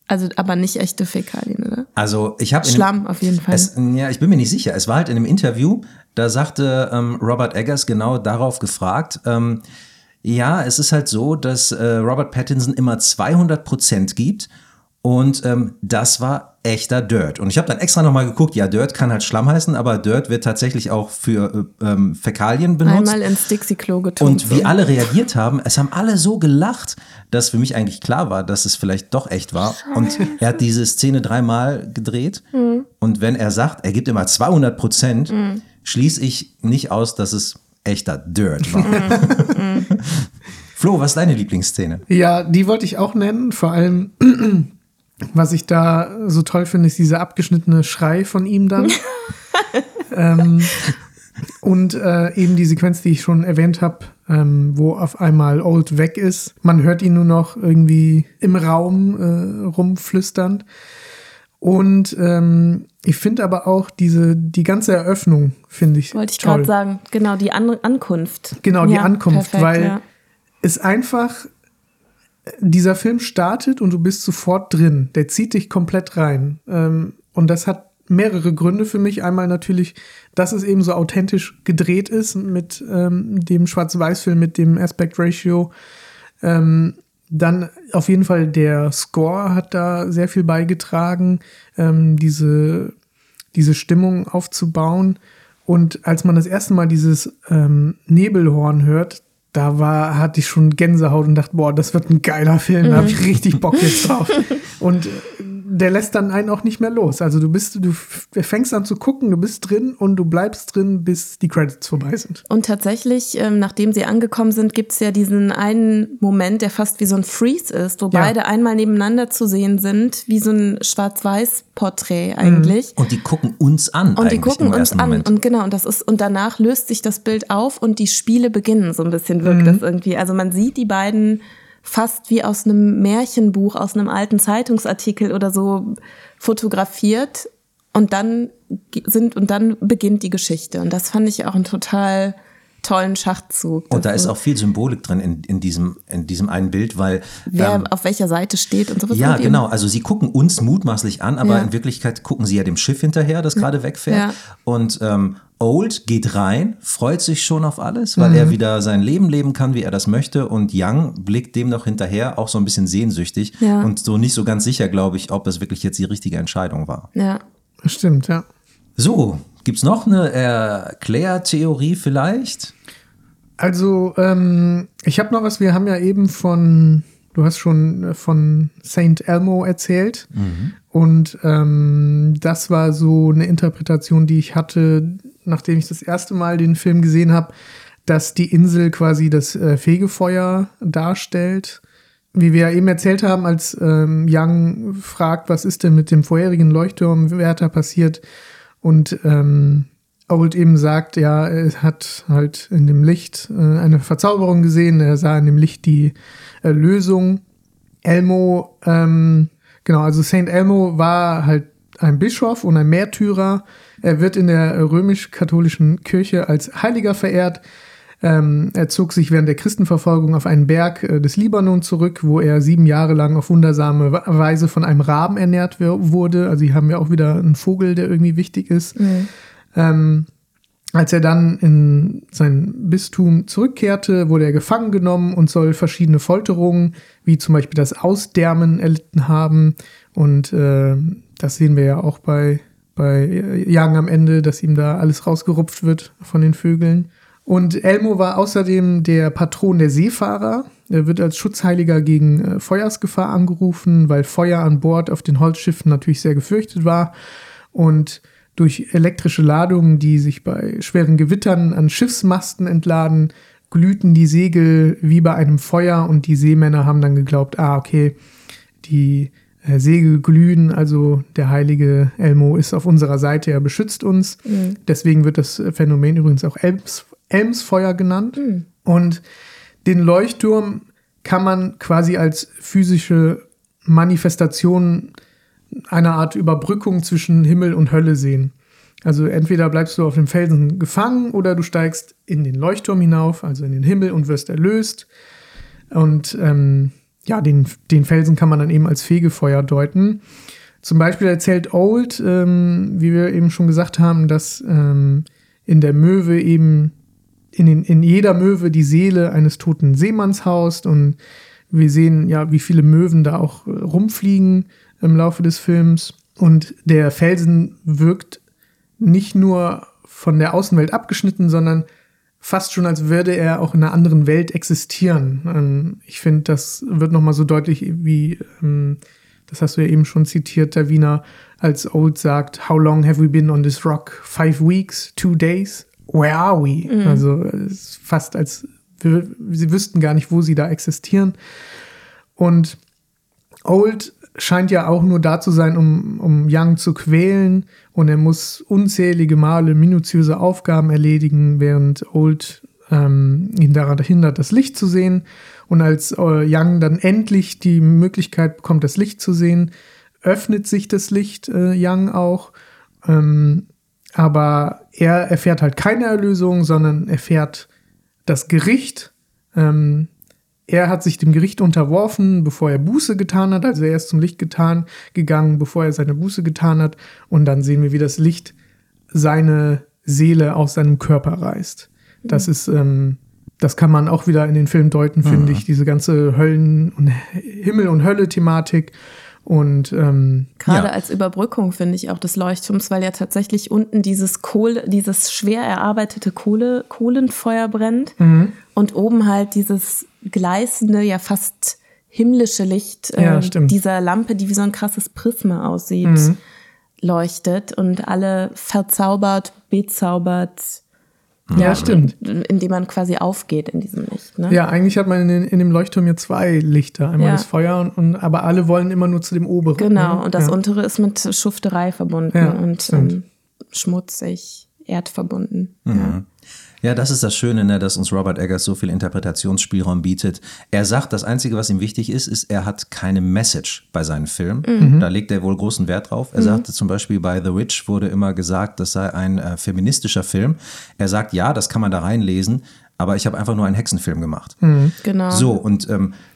Also, aber nicht echte Fäkalien, oder? Also, ich habe Schlamm auf jeden Fall. Ich bin mir nicht sicher. Es war halt in einem Interview, da sagte Robert Eggers genau darauf gefragt, ja, es ist halt so, dass Robert Pattinson immer 200% gibt und das war echter Dirt. Und ich habe dann extra nochmal geguckt, ja, Dirt kann halt Schlamm heißen, aber Dirt wird tatsächlich auch für Fäkalien benutzt. Einmal ins Dixi-Klo getunkt. Und wie alle reagiert haben, es haben alle so gelacht, dass für mich eigentlich klar war, dass es vielleicht doch echt war. Und er hat diese Szene dreimal gedreht. Mhm. Und wenn er sagt, er gibt immer 200%, schließe ich nicht aus, dass es echter Dirt war. Flo, was ist deine Lieblingsszene? Ja, die wollte ich auch nennen. Vor allem, was ich da so toll finde, ist dieser abgeschnittene Schrei von ihm dann. Und eben die Sequenz, die ich schon erwähnt habe, wo auf einmal Old weg ist. Man hört ihn nur noch irgendwie im Raum rumflüstern. Und ich finde aber auch die ganze Eröffnung, finde ich toll. Wollte ich gerade sagen, genau, die Ankunft. Genau, ja, die Ankunft, perfekt, weil es einfach, dieser Film startet und du bist sofort drin. Der zieht dich komplett rein. Und das hat mehrere Gründe für mich. Einmal natürlich, dass es eben so authentisch gedreht ist mit dem Schwarz-Weiß-Film, mit dem Aspect Ratio. Dann auf jeden Fall der Score hat da sehr viel beigetragen, diese Stimmung aufzubauen. Und als man das erste Mal dieses Nebelhorn hört, da hatte ich schon Gänsehaut und dachte, boah, das wird ein geiler Film, da habe ich richtig Bock jetzt drauf. Und der lässt dann einen auch nicht mehr los. Also du fängst an zu gucken, du bist drin und du bleibst drin, bis die Credits vorbei sind. Und tatsächlich, nachdem sie angekommen sind, gibt es ja diesen einen Moment, der fast wie so ein Freeze ist, wo beide einmal nebeneinander zu sehen sind, wie so ein Schwarz-Weiß-Porträt eigentlich. Und die gucken uns an. Und die gucken uns an. Moment. Und genau, und danach löst sich das Bild auf und die Spiele beginnen so ein bisschen, wirkt das irgendwie. Also man sieht die beiden fast wie aus einem Märchenbuch, aus einem alten Zeitungsartikel oder so fotografiert und dann beginnt die Geschichte. Und das fand ich auch einen total tollen Schachzug. Und da ist auch viel Symbolik drin in diesem einen Bild, weil wer auf welcher Seite steht und sowas. Ja, genau. Also sie gucken uns mutmaßlich an, aber in Wirklichkeit gucken sie ja dem Schiff hinterher, das gerade wegfährt. Ja. Und Old geht rein, freut sich schon auf alles, weil er wieder sein Leben leben kann, wie er das möchte. Und Young blickt dem noch hinterher, auch so ein bisschen sehnsüchtig und so nicht so ganz sicher, glaube ich, ob das wirklich jetzt die richtige Entscheidung war. Ja, stimmt, ja. So, gibt's noch eine Erklärtheorie vielleicht? Also, ich habe noch was. Wir haben ja eben du hast schon von St. Elmo erzählt. Mhm. Und das war so eine Interpretation, die ich hatte, nachdem ich das erste Mal den Film gesehen habe, dass die Insel quasi das Fegefeuer darstellt. Wie wir ja eben erzählt haben, als Young fragt, was ist denn mit dem vorherigen Leuchtturmwärter passiert? Und Old eben sagt, ja, er hat halt in dem Licht eine Verzauberung gesehen. Er sah in dem Licht die Lösung. Elmo, genau, also St. Elmo war halt ein Bischof und ein Märtyrer. Er wird in der römisch-katholischen Kirche als Heiliger verehrt. Er zog sich während der Christenverfolgung auf einen Berg des Libanon zurück, wo er 7 Jahre lang auf wundersame Weise von einem Raben ernährt wurde. Also hier haben wir auch wieder einen Vogel, der irgendwie wichtig ist. Mhm. Als er dann in sein Bistum zurückkehrte, wurde er gefangen genommen und soll verschiedene Folterungen, wie zum Beispiel das Ausdärmen, erlitten haben. Und das sehen wir ja auch bei Young am Ende, dass ihm da alles rausgerupft wird von den Vögeln. Und Elmo war außerdem der Patron der Seefahrer. Er wird als Schutzheiliger gegen Feuersgefahr angerufen, weil Feuer an Bord auf den Holzschiffen natürlich sehr gefürchtet war. Und durch elektrische Ladungen, die sich bei schweren Gewittern an Schiffsmasten entladen, glühten die Segel wie bei einem Feuer und die Seemänner haben dann geglaubt, okay, die Segel glühen, also der heilige Elmo ist auf unserer Seite, er beschützt uns. Mhm. Deswegen wird das Phänomen übrigens auch Elmsfeuer genannt. Mhm. Und den Leuchtturm kann man quasi als physische Manifestation einer Art Überbrückung zwischen Himmel und Hölle sehen. Also entweder bleibst du auf dem Felsen gefangen oder du steigst in den Leuchtturm hinauf, also in den Himmel, und wirst erlöst. Und den Felsen kann man dann eben als Fegefeuer deuten. Zum Beispiel erzählt Old, wie wir eben schon gesagt haben, dass in der Möwe eben in jeder Möwe die Seele eines toten Seemanns haust. Und wir sehen ja, wie viele Möwen da auch rumfliegen im Laufe des Films. Und der Felsen wirkt nicht nur von der Außenwelt abgeschnitten, sondern fast schon, als würde er auch in einer anderen Welt existieren. Ich finde, das wird nochmal so deutlich, wie, das hast du ja eben schon zitiert, Davina, als Old sagt, how long have we been on this rock? 5 weeks? 2 days? Where are we? Mhm. Also es ist fast, als sie wüssten gar nicht, wo sie da existieren. Und Old scheint ja auch nur da zu sein, um Young zu quälen, und er muss unzählige Male minutiöse Aufgaben erledigen, während Old ihn daran hindert, das Licht zu sehen. Und als Young dann endlich die Möglichkeit bekommt, das Licht zu sehen, öffnet sich das Licht Young auch. Aber er erfährt halt keine Erlösung, sondern erfährt das Gericht. Er hat sich dem Gericht unterworfen, bevor er Buße getan hat. Also er ist zum Licht gegangen, bevor er seine Buße getan hat. Und dann sehen wir, wie das Licht seine Seele aus seinem Körper reißt. Das ist, das kann man auch wieder in den Film deuten, finde ich. Diese ganze Höllen- und Himmel- und Hölle-Thematik. Und gerade als Überbrückung, finde ich, auch des Leuchtturms, weil ja tatsächlich unten dieses schwer erarbeitete Kohlenfeuer brennt, und oben halt dieses gleißende, ja fast himmlische Licht dieser Lampe, die wie so ein krasses Prisma aussieht, leuchtet und alle verzaubert, bezaubert. Ja, stimmt. Indem man quasi aufgeht in diesem Licht. Ne? Ja, eigentlich hat man in dem Leuchtturm ja 2 Lichter. Einmal das Feuer, aber alle wollen immer nur zu dem oberen. Genau, ne? Und das untere ist mit Schufterei verbunden und schmutzig, erdverbunden. Mhm. Ja. Ja, das ist das Schöne, ne, dass uns Robert Eggers so viel Interpretationsspielraum bietet. Er sagt, das Einzige, was ihm wichtig ist, er hat keine Message bei seinen Filmen. Mhm. Da legt er wohl großen Wert drauf. Er sagte zum Beispiel, bei The Witch wurde immer gesagt, das sei ein feministischer Film. Er sagt, ja, das kann man da reinlesen, aber ich habe einfach nur einen Hexenfilm gemacht. Mhm. Genau. So, und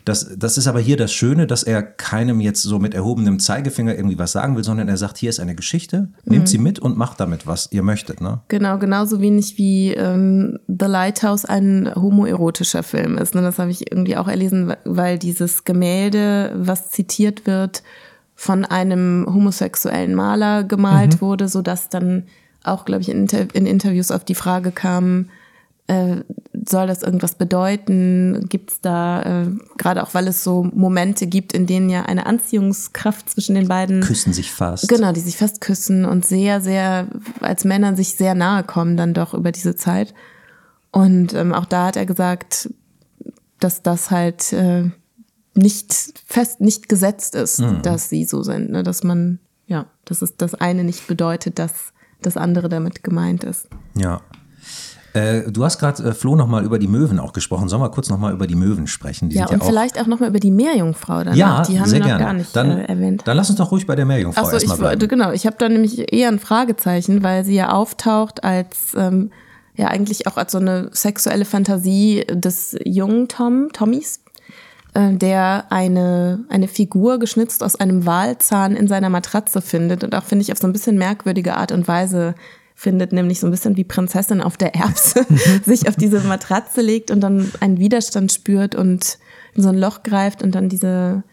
das ist aber hier das Schöne, dass er keinem jetzt so mit erhobenem Zeigefinger irgendwie was sagen will, sondern er sagt, hier ist eine Geschichte, nehmt sie mit und macht damit, was ihr möchtet. Ne? Genau, genauso wenig wie The Lighthouse ein homoerotischer Film ist. Ne? Das habe ich irgendwie auch erlesen, weil dieses Gemälde, was zitiert wird, von einem homosexuellen Maler gemalt wurde, sodass dann auch, glaube ich, in Interviews auf die Frage kam, soll das irgendwas bedeuten? Gibt es da, gerade auch weil es so Momente gibt, in denen ja eine Anziehungskraft zwischen den beiden... Küssen sich fast. Genau, die sich fast küssen und sehr, sehr, als Männer sich sehr nahe kommen dann doch über diese Zeit. Und auch da hat er gesagt, dass das halt nicht gesetzt ist, dass sie so sind. Ne? Dass man, ja, dass es das eine nicht bedeutet, dass das andere damit gemeint ist. Ja. Du hast gerade, Flo, nochmal über die Möwen auch gesprochen. Sollen wir kurz nochmal über die Möwen sprechen? Die sind ja auch vielleicht auch nochmal über die Meerjungfrau. Danach. Ja, die haben wir noch gar nicht erwähnt. Dann lass uns doch ruhig bei der Meerjungfrau erstmal bleiben. Genau, ich habe da nämlich eher ein Fragezeichen, weil sie ja auftaucht als, eigentlich auch als so eine sexuelle Fantasie des jungen Tommys, der eine Figur geschnitzt aus einem Walzahn in seiner Matratze findet und auch, finde ich, auf so ein bisschen merkwürdige Art und Weise findet, nämlich so ein bisschen wie Prinzessin auf der Erbse, sich auf diese Matratze legt und dann einen Widerstand spürt und in so ein Loch greift und dann diese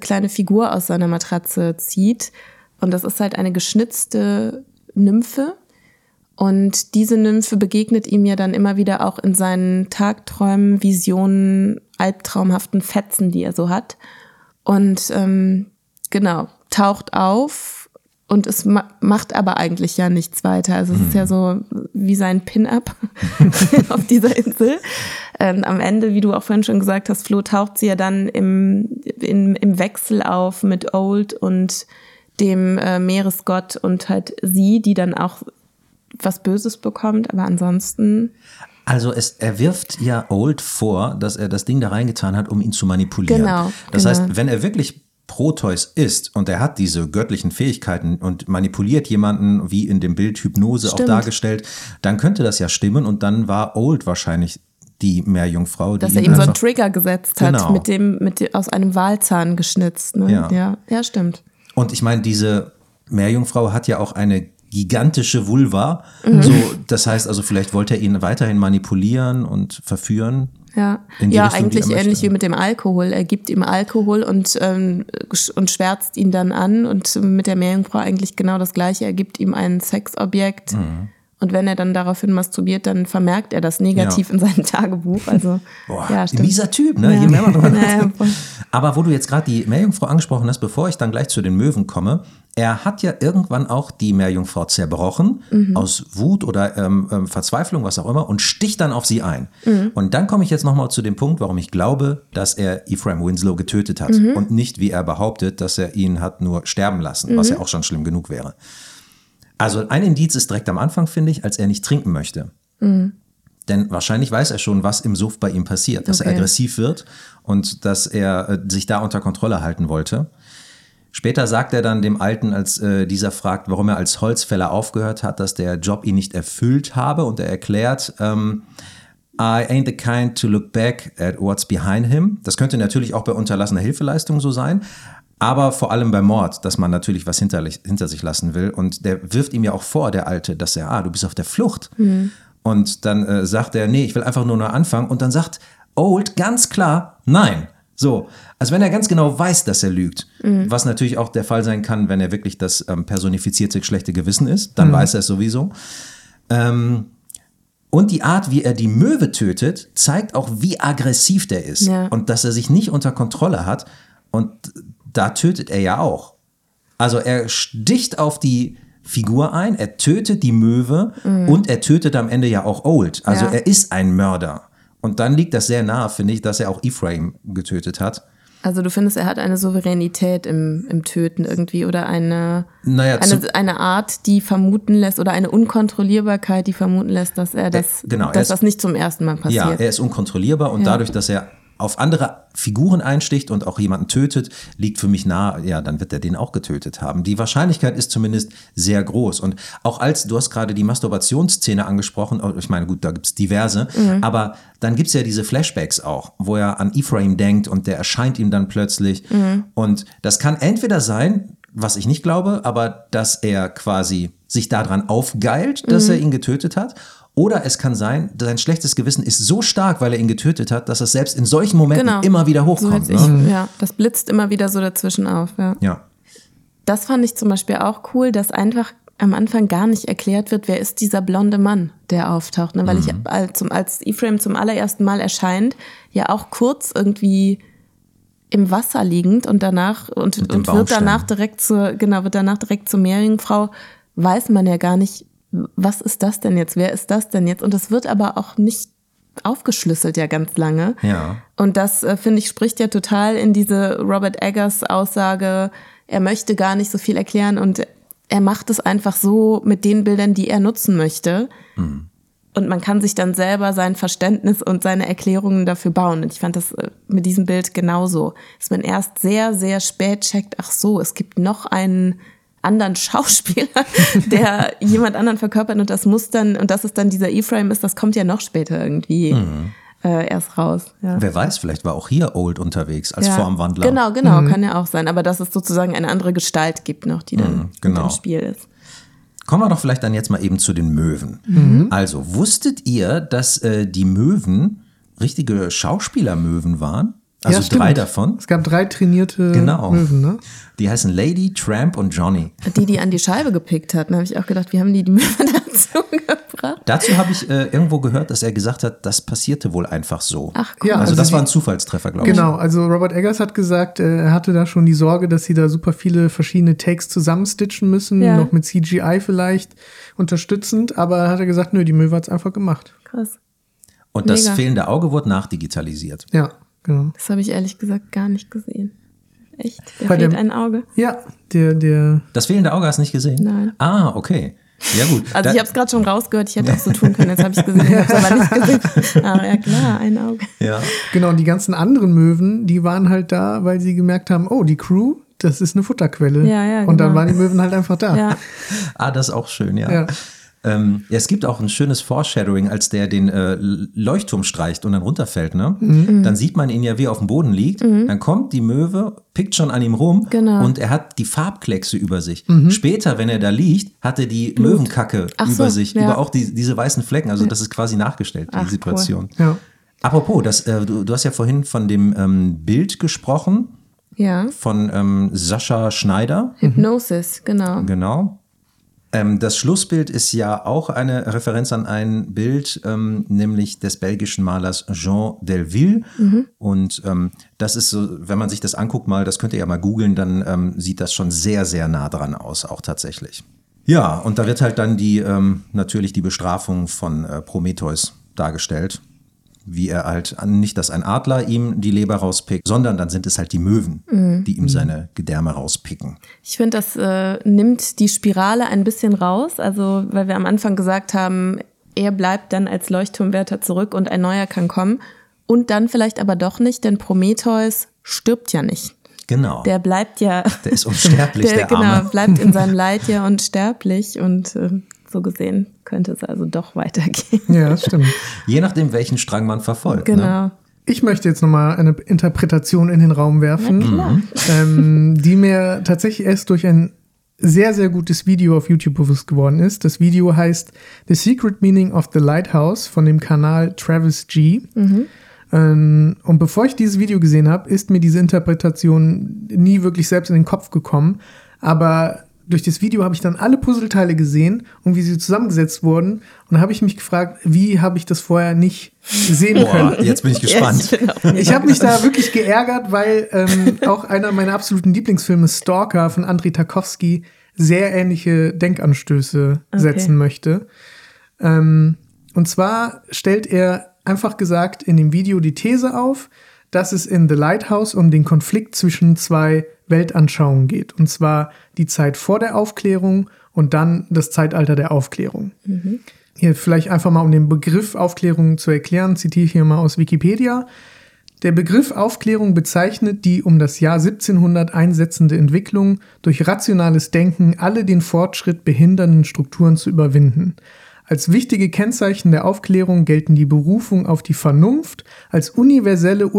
kleine Figur aus seiner Matratze zieht. Und das ist halt eine geschnitzte Nymphe. Und diese Nymphe begegnet ihm ja dann immer wieder auch in seinen Tagträumen, Visionen, albtraumhaften Fetzen, die er so hat. Und taucht auf. Und es macht aber eigentlich ja nichts weiter. Also es ist ja so wie sein Pin-Up auf dieser Insel. Am Ende, wie du auch vorhin schon gesagt hast, Flo, taucht sie ja dann im Wechsel auf mit Old und dem Meeresgott und halt sie, die dann auch was Böses bekommt. Aber ansonsten... Also er wirft ja Old vor, dass er das Ding da reingetan hat, um ihn zu manipulieren. Genau, das heißt, wenn er wirklich Proteus ist und er hat diese göttlichen Fähigkeiten und manipuliert jemanden, wie in dem Bild Hypnose auch dargestellt, dann könnte das ja stimmen und dann war Old wahrscheinlich die Meerjungfrau. Dass er ihm so einen Trigger gesetzt hat, genau. mit dem aus einem Walzahn geschnitzt. Ne? Ja. Ja, stimmt. Und ich meine, diese Meerjungfrau hat ja auch eine gigantische Vulva. Mhm. So, das heißt also, vielleicht wollte er ihn weiterhin manipulieren und verführen. Ja, ja, eigentlich ähnlich wie mit dem Alkohol. Er gibt ihm Alkohol und schwärzt ihn dann an. Und mit der Meerjungfrau eigentlich genau das Gleiche. Er gibt ihm ein Sexobjekt. Mhm. Und wenn er dann daraufhin masturbiert, dann vermerkt er das negativ in seinem Tagebuch. Also, boah, ja, stimmt. Mieser Typ, ne? Ja. Je mehr man drüber nachdenkt. Aber wo du jetzt gerade die Meerjungfrau angesprochen hast, bevor ich dann gleich zu den Möwen komme, er hat ja irgendwann auch die Meerjungfrau zerbrochen, aus Wut oder Verzweiflung, was auch immer, und sticht dann auf sie ein. Mhm. Und dann komme ich jetzt nochmal zu dem Punkt, warum ich glaube, dass er Ephraim Winslow getötet hat und nicht, wie er behauptet, dass er ihn hat nur sterben lassen, was ja auch schon schlimm genug wäre. Also ein Indiz ist direkt am Anfang, finde ich, als er nicht trinken möchte. Mhm. Denn wahrscheinlich weiß er schon, was im Suff bei ihm passiert, dass er aggressiv wird und dass er sich da unter Kontrolle halten wollte. Später sagt er dann dem Alten, als dieser fragt, warum er als Holzfäller aufgehört hat, dass der Job ihn nicht erfüllt habe. Und er erklärt, I ain't the kind to look back at what's behind him. Das könnte natürlich auch bei unterlassener Hilfeleistung so sein. Aber vor allem bei Mord, dass man natürlich was hinter sich lassen will. Und der wirft ihm ja auch vor, der Alte, dass er, du bist auf der Flucht. Mhm. Und dann sagt er, nee, ich will einfach nur anfangen. Und dann sagt Old ganz klar, nein. So, als wenn er ganz genau weiß, dass er lügt. Mhm. Was natürlich auch der Fall sein kann, wenn er wirklich das personifizierte schlechte Gewissen ist. Dann weiß er es sowieso. Und die Art, wie er die Möwe tötet, zeigt auch, wie aggressiv der ist. Ja. Und dass er sich nicht unter Kontrolle hat. Und da tötet er ja auch. Also er sticht auf die Figur ein, er tötet die Möwe und er tötet am Ende ja auch Old. Also er ist ein Mörder. Und dann liegt das sehr nahe, finde ich, dass er auch Ephraim getötet hat. Also du findest, er hat eine Souveränität im Töten irgendwie oder eine Art, die vermuten lässt oder eine Unkontrollierbarkeit, die vermuten lässt, dass das nicht zum ersten Mal passiert. Ja, er ist unkontrollierbar und dadurch, dass er auf andere Figuren einsticht und auch jemanden tötet, liegt für mich nahe, ja, dann wird er den auch getötet haben. Die Wahrscheinlichkeit ist zumindest sehr groß. Und auch du hast gerade die Masturbationsszene angesprochen, ich meine, gut, da gibt es diverse, aber dann gibt es ja diese Flashbacks auch, wo er an Ephraim denkt und der erscheint ihm dann plötzlich. Und das kann entweder sein, was ich nicht glaube, aber dass er quasi sich daran aufgeilt, dass er ihn getötet hat. Oder es kann sein, sein schlechtes Gewissen ist so stark, weil er ihn getötet hat, dass es selbst in solchen Momenten immer wieder hochkommt. So das blitzt immer wieder so dazwischen auf. Ja. Das fand ich zum Beispiel auch cool, dass einfach am Anfang gar nicht erklärt wird, wer ist dieser blonde Mann, der auftaucht. Ne? Weil ich, als Ephraim zum allerersten Mal erscheint, ja auch kurz irgendwie im Wasser liegend und danach und wird danach direkt zur Meerjungfrau, weiß man ja gar nicht, was ist das denn jetzt? Wer ist das denn jetzt? Und das wird aber auch nicht aufgeschlüsselt ja ganz lange. Ja. Und das, finde ich, spricht ja total in diese Robert Eggers Aussage, er möchte gar nicht so viel erklären und er macht es einfach so mit den Bildern, die er nutzen möchte. Mhm. Und man kann sich dann selber sein Verständnis und seine Erklärungen dafür bauen. Und ich fand das mit diesem Bild genauso. Dass man erst sehr, sehr spät checkt, ach so, es gibt noch einen anderen Schauspieler, der jemand anderen verkörpert und das muss dann, und dass es dann dieser Ephraim ist, das kommt ja noch später irgendwie erst raus. Ja. Wer weiß, vielleicht war auch hier Old unterwegs als Formwandler. Genau, kann ja auch sein, aber dass es sozusagen eine andere Gestalt gibt noch, die dann im Spiel ist. Kommen wir doch vielleicht dann jetzt mal eben zu den Möwen. Mhm. Also, wusstet ihr, dass die Möwen richtige Schauspielermöwen waren? Also ja, 3 davon. Es gab 3 trainierte Möwen, ne? Die heißen Lady, Tramp und Johnny. Die an die Scheibe gepickt hatten, habe ich auch gedacht, wie haben die Möwen dazu gebracht? Dazu habe ich irgendwo gehört, dass er gesagt hat, das passierte wohl einfach so. Ach gut. Ja, also das war ein Zufallstreffer, glaube ich. Genau, also Robert Eggers hat gesagt, er hatte da schon die Sorge, dass sie da super viele verschiedene Takes zusammenstitchen müssen, noch mit CGI vielleicht unterstützend, aber hat er gesagt, nö, die Möwe hat es einfach gemacht. Krass. Und das fehlende Auge wurde nachdigitalisiert. Ja. Genau. Das habe ich ehrlich gesagt gar nicht gesehen. Echt? Da fehlt ein Auge. Ja, der. Das fehlende Auge hast du nicht gesehen? Nein. Ah, okay. Ja, gut. Also ich habe es gerade schon rausgehört, ich hätte auch so tun können, jetzt habe ich es gesehen, ich habe es aber nicht gesehen. Aber ja klar, ein Auge. Ja. Genau, und die ganzen anderen Möwen, die waren halt da, weil sie gemerkt haben, oh, die Crew, das ist eine Futterquelle. Ja, ja, genau. Und dann waren die Möwen halt einfach da. Ja. Ah, das ist auch schön, ja. Ja. Ja, es gibt auch ein schönes Foreshadowing, als der den Leuchtturm streicht und dann runterfällt, ne? Mhm. Dann sieht man ihn ja, wie er auf dem Boden liegt. Mhm. Dann kommt die Möwe, pickt schon an ihm rum, genau, und er hat die Farbkleckse über sich. Mhm. Später, wenn er da liegt, hat er die Möwenkacke über sich, ja, über auch diese weißen Flecken. Also das ist quasi nachgestellt, die Situation. Cool. Ja. Apropos, du hast ja vorhin von dem Bild gesprochen, ja, von Sascha Schneider. Hypnosis, genau. Genau. Das Schlussbild ist ja auch eine Referenz an ein Bild, nämlich des belgischen Malers Jean Delville. Mhm. Und das ist so, wenn man sich das anguckt mal, das könnt ihr ja mal googeln, dann sieht das schon sehr, sehr nah dran aus, auch tatsächlich. Ja, und da wird halt dann natürlich die Bestrafung von Prometheus dargestellt, wie er halt, nicht, dass ein Adler ihm die Leber rauspickt, sondern dann sind es halt die Möwen, die ihm seine Gedärme rauspicken. Ich finde, das nimmt die Spirale ein bisschen raus, also weil wir am Anfang gesagt haben, er bleibt dann als Leuchtturmwärter zurück und ein neuer kann kommen und dann vielleicht aber doch nicht, denn Prometheus stirbt ja nicht. Genau. Der bleibt ja... Der ist unsterblich, der Arme. Genau, bleibt in seinem Leid ja unsterblich und... so gesehen könnte es also doch weitergehen. Ja, das stimmt. Je nachdem, welchen Strang man verfolgt. Genau. Ne? Ich möchte jetzt nochmal eine Interpretation in den Raum werfen, die mir tatsächlich erst durch ein sehr, sehr gutes Video auf YouTube bewusst geworden ist. Das Video heißt The Secret Meaning of the Lighthouse von dem Kanal Travis G. Mhm. Und bevor ich dieses Video gesehen habe, ist mir diese Interpretation nie wirklich selbst in den Kopf gekommen. Aber durch das Video habe ich dann alle Puzzleteile gesehen und wie sie zusammengesetzt wurden. Und da habe ich mich gefragt, wie habe ich das vorher nicht sehen können. Jetzt bin ich gespannt. Ich habe mich da wirklich geärgert, weil auch einer meiner absoluten Lieblingsfilme, Stalker von André Tarkowski, sehr ähnliche Denkanstöße setzen möchte. Und zwar stellt er einfach gesagt in dem Video die These auf, dass es in The Lighthouse um den Konflikt zwischen zwei Weltanschauungen geht. Und zwar die Zeit vor der Aufklärung und dann das Zeitalter der Aufklärung. Mhm. Hier vielleicht einfach mal, um den Begriff Aufklärung zu erklären, zitiere ich hier mal aus Wikipedia. Der Begriff Aufklärung bezeichnet die um das Jahr 1700 einsetzende Entwicklung, durch rationales Denken alle den Fortschritt behindernden Strukturen zu überwinden. Als wichtige Kennzeichen der Aufklärung gelten die Berufung auf die Vernunft als universelle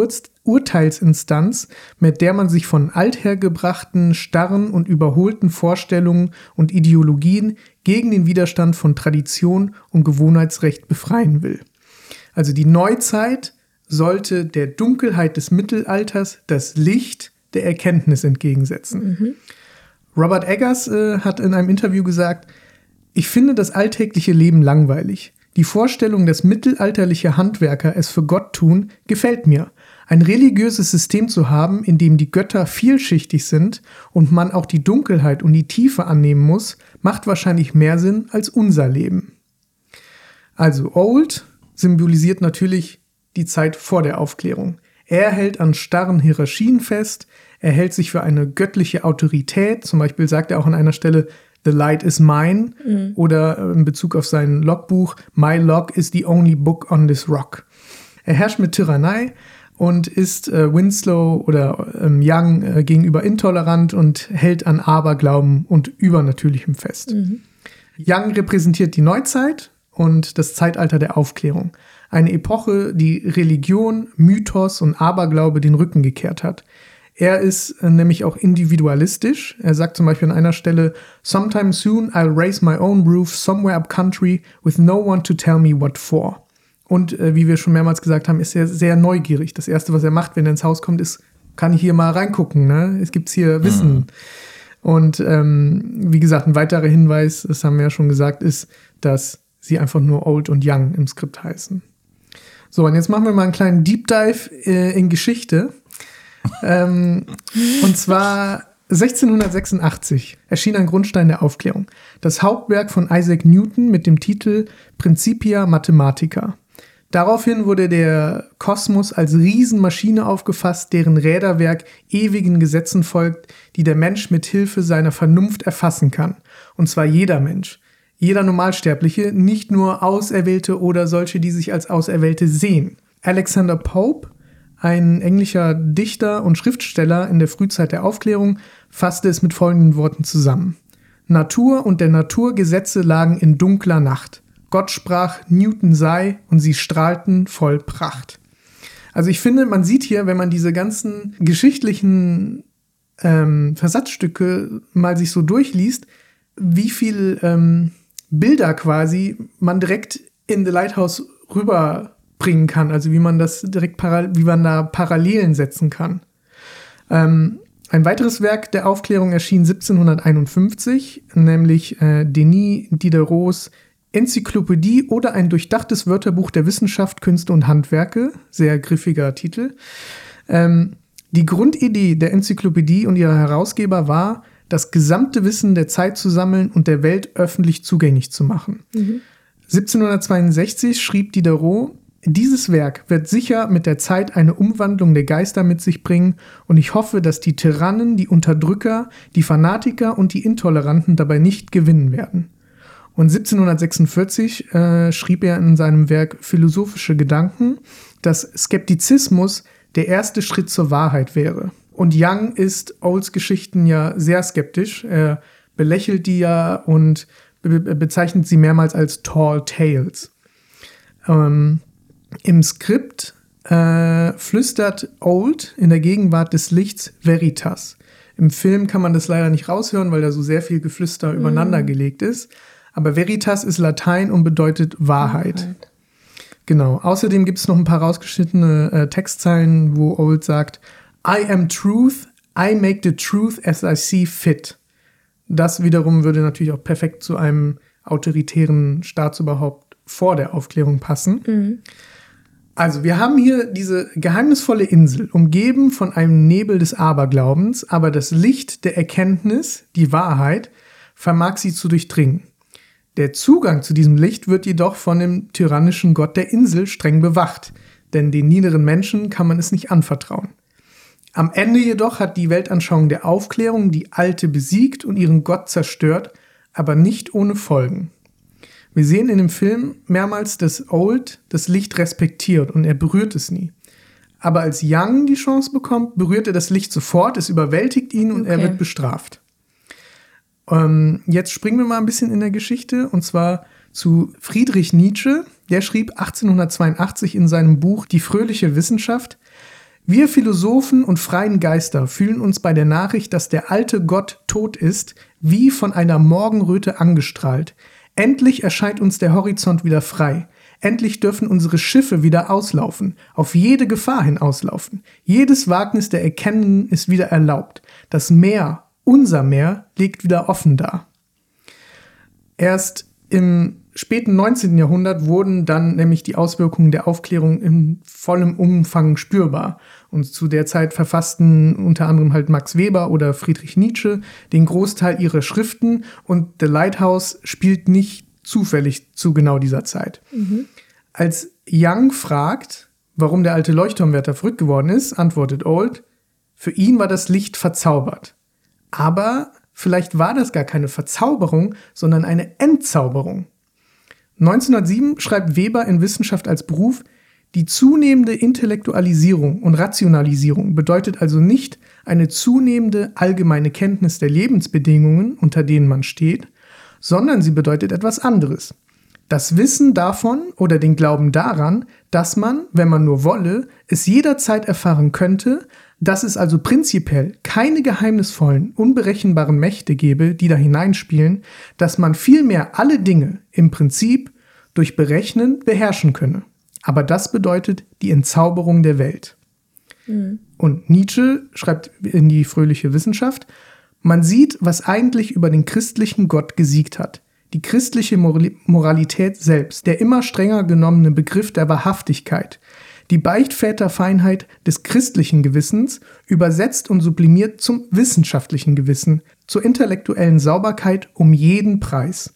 Urteilsinstanz, mit der man sich von althergebrachten, starren und überholten Vorstellungen und Ideologien gegen den Widerstand von Tradition und Gewohnheitsrecht befreien will. Also die Neuzeit sollte der Dunkelheit des Mittelalters das Licht der Erkenntnis entgegensetzen. Mhm. Robert Eggers hat in einem Interview gesagt: Ich finde das alltägliche Leben langweilig. Die Vorstellung, dass mittelalterliche Handwerker es für Gott tun, gefällt mir. Ein religiöses System zu haben, in dem die Götter vielschichtig sind und man auch die Dunkelheit und die Tiefe annehmen muss, macht wahrscheinlich mehr Sinn als unser Leben. Also Old symbolisiert natürlich die Zeit vor der Aufklärung. Er hält an starren Hierarchien fest, er hält sich für eine göttliche Autorität, zum Beispiel sagt er auch an einer Stelle, The light is mine, oder in Bezug auf sein Logbuch, My log is the only book on this rock. Er herrscht mit Tyrannei und ist Winslow oder Young gegenüber intolerant und hält an Aberglauben und Übernatürlichem fest. Mhm. Young repräsentiert die Neuzeit und das Zeitalter der Aufklärung. Eine Epoche, die Religion, Mythos und Aberglaube den Rücken gekehrt hat. Er ist nämlich auch individualistisch. Er sagt zum Beispiel an einer Stelle, Sometime soon I'll raise my own roof somewhere up country with no one to tell me what for. Und wie wir schon mehrmals gesagt haben, ist er sehr neugierig. Das Erste, was er macht, wenn er ins Haus kommt, ist, kann ich hier mal reingucken, ne? Es gibt's hier Wissen. Mhm. Und wie gesagt, ein weiterer Hinweis, das haben wir ja schon gesagt, ist, dass sie einfach nur Old und Young im Skript heißen. So, und jetzt machen wir mal einen kleinen Deep Dive in Geschichte. Und zwar 1686 erschien ein Grundstein der Aufklärung. Das Hauptwerk von Isaac Newton mit dem Titel Principia Mathematica. Daraufhin wurde der Kosmos als Riesenmaschine aufgefasst, deren Räderwerk ewigen Gesetzen folgt, die der Mensch mit Hilfe seiner Vernunft erfassen kann. Und zwar jeder Mensch. jeder Normalsterbliche, nicht nur Auserwählte oder solche, die sich als Auserwählte sehen. Alexander Pope, ein englischer Dichter und Schriftsteller in der Frühzeit der Aufklärung, fasste es mit folgenden Worten zusammen. Natur und der Naturgesetze lagen in dunkler Nacht. Gott sprach, Newton sei, und sie strahlten voll Pracht. Also ich finde, man sieht hier, wenn man diese ganzen geschichtlichen Versatzstücke mal sich so durchliest, wie viel Bilder quasi man direkt in The Lighthouse rüberbringen kann. Also wie man das direkt wie man da Parallelen setzen kann. Ein weiteres Werk der Aufklärung erschien 1751, nämlich Denis Diderots Enzyklopädie oder ein durchdachtes Wörterbuch der Wissenschaft, Künste und Handwerke. Sehr griffiger Titel. Die Grundidee der Enzyklopädie und ihrer Herausgeber war, das gesamte Wissen der Zeit zu sammeln und der Welt öffentlich zugänglich zu machen. 1762 schrieb Diderot, dieses Werk wird sicher mit der Zeit eine Umwandlung der Geister mit sich bringen und ich hoffe, dass die Tyrannen, die Unterdrücker, die Fanatiker und die Intoleranten dabei nicht gewinnen werden. Und 1746 schrieb er in seinem Werk Philosophische Gedanken, dass Skeptizismus der erste Schritt zur Wahrheit wäre. Und Young ist Olds Geschichten ja sehr skeptisch. Er belächelt die ja und bezeichnet sie mehrmals als Tall Tales. Im Skript flüstert Old in der Gegenwart des Lichts Veritas. Im Film kann man das leider nicht raushören, weil da so sehr viel Geflüster übereinander gelegt ist. Aber Veritas ist Latein und bedeutet Wahrheit. Genau. Außerdem gibt es noch ein paar rausgeschnittene Textzeilen, wo Old sagt, I am truth, I make the truth as I see fit. Das wiederum würde natürlich auch perfekt zu einem autoritären Staatsüberhaupt vor der Aufklärung passen. Mhm. Also wir haben hier diese geheimnisvolle Insel, umgeben von einem Nebel des Aberglaubens, aber das Licht der Erkenntnis, die Wahrheit, vermag sie zu durchdringen. Der Zugang zu diesem Licht wird jedoch von dem tyrannischen Gott der Insel streng bewacht, denn den niederen Menschen kann man es nicht anvertrauen. Am Ende jedoch hat die Weltanschauung der Aufklärung die Alte besiegt und ihren Gott zerstört, aber nicht ohne Folgen. Wir sehen in dem Film mehrmals, dass Old das Licht respektiert und er berührt es nie. Aber als Young die Chance bekommt, berührt er das Licht sofort, es überwältigt ihn und er wird bestraft. Jetzt springen wir mal ein bisschen in der Geschichte, und zwar zu Friedrich Nietzsche. Der schrieb 1882 in seinem Buch Die fröhliche Wissenschaft, wir Philosophen und freien Geister fühlen uns bei der Nachricht, dass der alte Gott tot ist, wie von einer Morgenröte angestrahlt. Endlich erscheint uns der Horizont wieder frei. Endlich dürfen unsere Schiffe wieder auslaufen, auf jede Gefahr hin auslaufen. Jedes Wagnis der Erkennen ist wieder erlaubt. Das Meer, unser Meer, liegt wieder offen da. Erst im späten 19. Jahrhundert wurden dann nämlich die Auswirkungen der Aufklärung in vollem Umfang spürbar. Und zu der Zeit verfassten unter anderem halt Max Weber oder Friedrich Nietzsche den Großteil ihrer Schriften und The Lighthouse spielt nicht zufällig zu genau dieser Zeit. Mhm. Als Young fragt, warum der alte Leuchtturmwärter verrückt geworden ist, antwortet Old, für ihn war das Licht verzaubert. Aber vielleicht war das gar keine Verzauberung, sondern eine Entzauberung. 1907 schreibt Weber in Wissenschaft als Beruf, die zunehmende Intellektualisierung und Rationalisierung bedeutet also nicht eine zunehmende allgemeine Kenntnis der Lebensbedingungen, unter denen man steht, sondern sie bedeutet etwas anderes. Das Wissen davon oder den Glauben daran, dass man, wenn man nur wolle, es jederzeit erfahren könnte, dass es also prinzipiell keine geheimnisvollen, unberechenbaren Mächte gäbe, die da hineinspielen, dass man vielmehr alle Dinge im Prinzip durch Berechnen beherrschen könne. Aber das bedeutet die Entzauberung der Welt. Mhm. Und Nietzsche schreibt in die fröhliche Wissenschaft, man sieht, was eigentlich über den christlichen Gott gesiegt hat. Die christliche Moralität selbst, der immer strenger genommene Begriff der Wahrhaftigkeit, die Beichtväterfeinheit des christlichen Gewissens übersetzt und sublimiert zum wissenschaftlichen Gewissen, zur intellektuellen Sauberkeit um jeden Preis.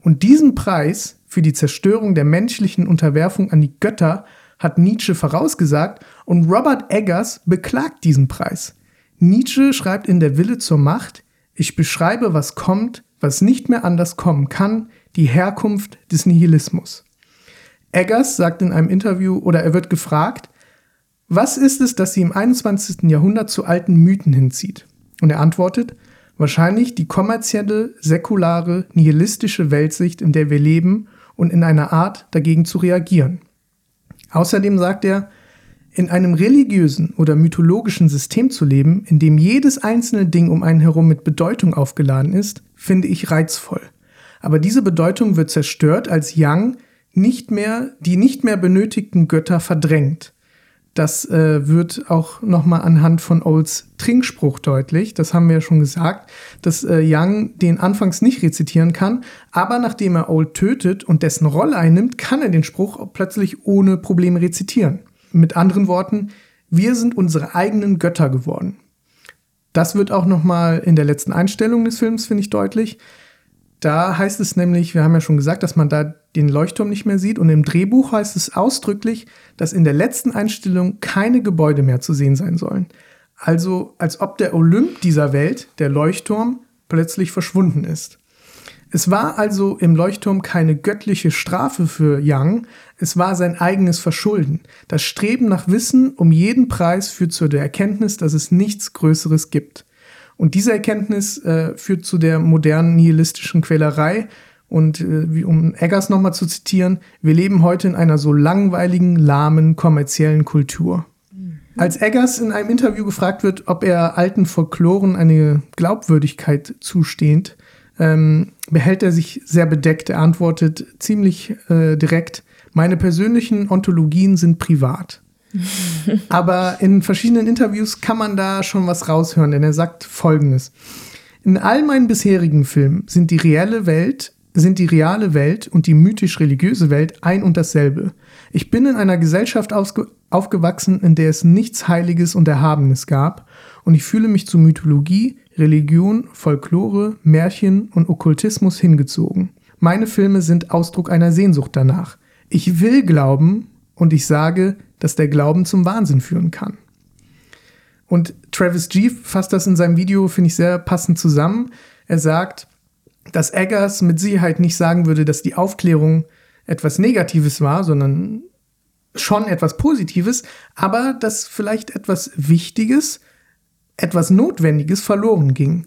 Und diesen Preis für die Zerstörung der menschlichen Unterwerfung an die Götter hat Nietzsche vorausgesagt und Robert Eggers beklagt diesen Preis. Nietzsche schreibt in Der Wille zur Macht, ich beschreibe, was kommt, was nicht mehr anders kommen kann, die Herkunft des Nihilismus. Eggers sagt in einem Interview, oder er wird gefragt, was ist es, das sie im 21. Jahrhundert zu alten Mythen hinzieht? Und er antwortet, wahrscheinlich die kommerzielle, säkulare, nihilistische Weltsicht, in der wir leben und in einer Art, dagegen zu reagieren. Außerdem sagt er, in einem religiösen oder mythologischen System zu leben, in dem jedes einzelne Ding um einen herum mit Bedeutung aufgeladen ist, finde ich reizvoll. Aber diese Bedeutung wird zerstört, als Jung die nicht mehr benötigten Götter verdrängt. Das wird auch nochmal anhand von Olds Trinkspruch deutlich. Das haben wir ja schon gesagt, dass Jung den anfangs nicht rezitieren kann, aber nachdem er Old tötet und dessen Rolle einnimmt, kann er den Spruch plötzlich ohne Probleme rezitieren. Mit anderen Worten, wir sind unsere eigenen Götter geworden. Das wird auch nochmal in der letzten Einstellung des Films, finde ich, deutlich. Da heißt es nämlich, wir haben ja schon gesagt, dass man da den Leuchtturm nicht mehr sieht. Und im Drehbuch heißt es ausdrücklich, dass in der letzten Einstellung keine Gebäude mehr zu sehen sein sollen. Also als ob der Olymp dieser Welt, der Leuchtturm, plötzlich verschwunden ist. Es war also im Leuchtturm keine göttliche Strafe für Jung, es war sein eigenes Verschulden. Das Streben nach Wissen um jeden Preis führt zu der Erkenntnis, dass es nichts Größeres gibt. Und diese Erkenntnis führt zu der modernen nihilistischen Quälerei. Und um Eggers nochmal zu zitieren, wir leben heute in einer so langweiligen, lahmen, kommerziellen Kultur. Als Eggers in einem Interview gefragt wird, ob er alten Folkloren eine Glaubwürdigkeit zusteht, behält er sich sehr bedeckt. Er antwortet ziemlich direkt, meine persönlichen Ontologien sind privat. Aber in verschiedenen Interviews kann man da schon was raushören, denn er sagt Folgendes. In all meinen bisherigen Filmen sind die reale Welt und die mythisch-religiöse Welt ein und dasselbe. Ich bin in einer Gesellschaft aufgewachsen, in der es nichts Heiliges und Erhabenes gab, und ich fühle mich zu Mythologie, Religion, Folklore, Märchen und Okkultismus hingezogen. Meine Filme sind Ausdruck einer Sehnsucht danach. Ich will glauben und ich sage, dass der Glauben zum Wahnsinn führen kann. Und Travis G. fasst das in seinem Video, finde ich, sehr passend zusammen. Er sagt, dass Eggers mit Sicherheit nicht sagen würde, dass die Aufklärung etwas Negatives war, sondern schon etwas Positives, aber dass vielleicht etwas Wichtiges, etwas Notwendiges verloren ging.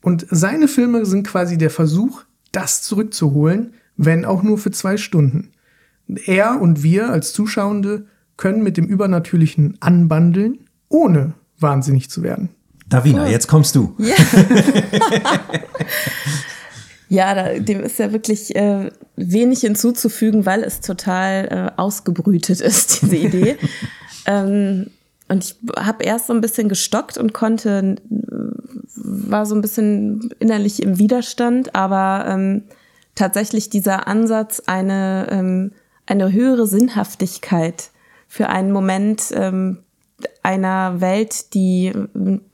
Und seine Filme sind quasi der Versuch, das zurückzuholen, wenn auch nur für 2 Stunden. Er und wir als Zuschauende können mit dem Übernatürlichen anbandeln, ohne wahnsinnig zu werden. Davina, jetzt kommst du. Ja, ja, dem ist ja wirklich wenig hinzuzufügen, weil es total ausgebrütet ist, diese Idee. Und ich habe erst so ein bisschen gestockt und war so ein bisschen innerlich im Widerstand, aber tatsächlich dieser Ansatz, eine höhere Sinnhaftigkeit für einen Moment einer Welt, die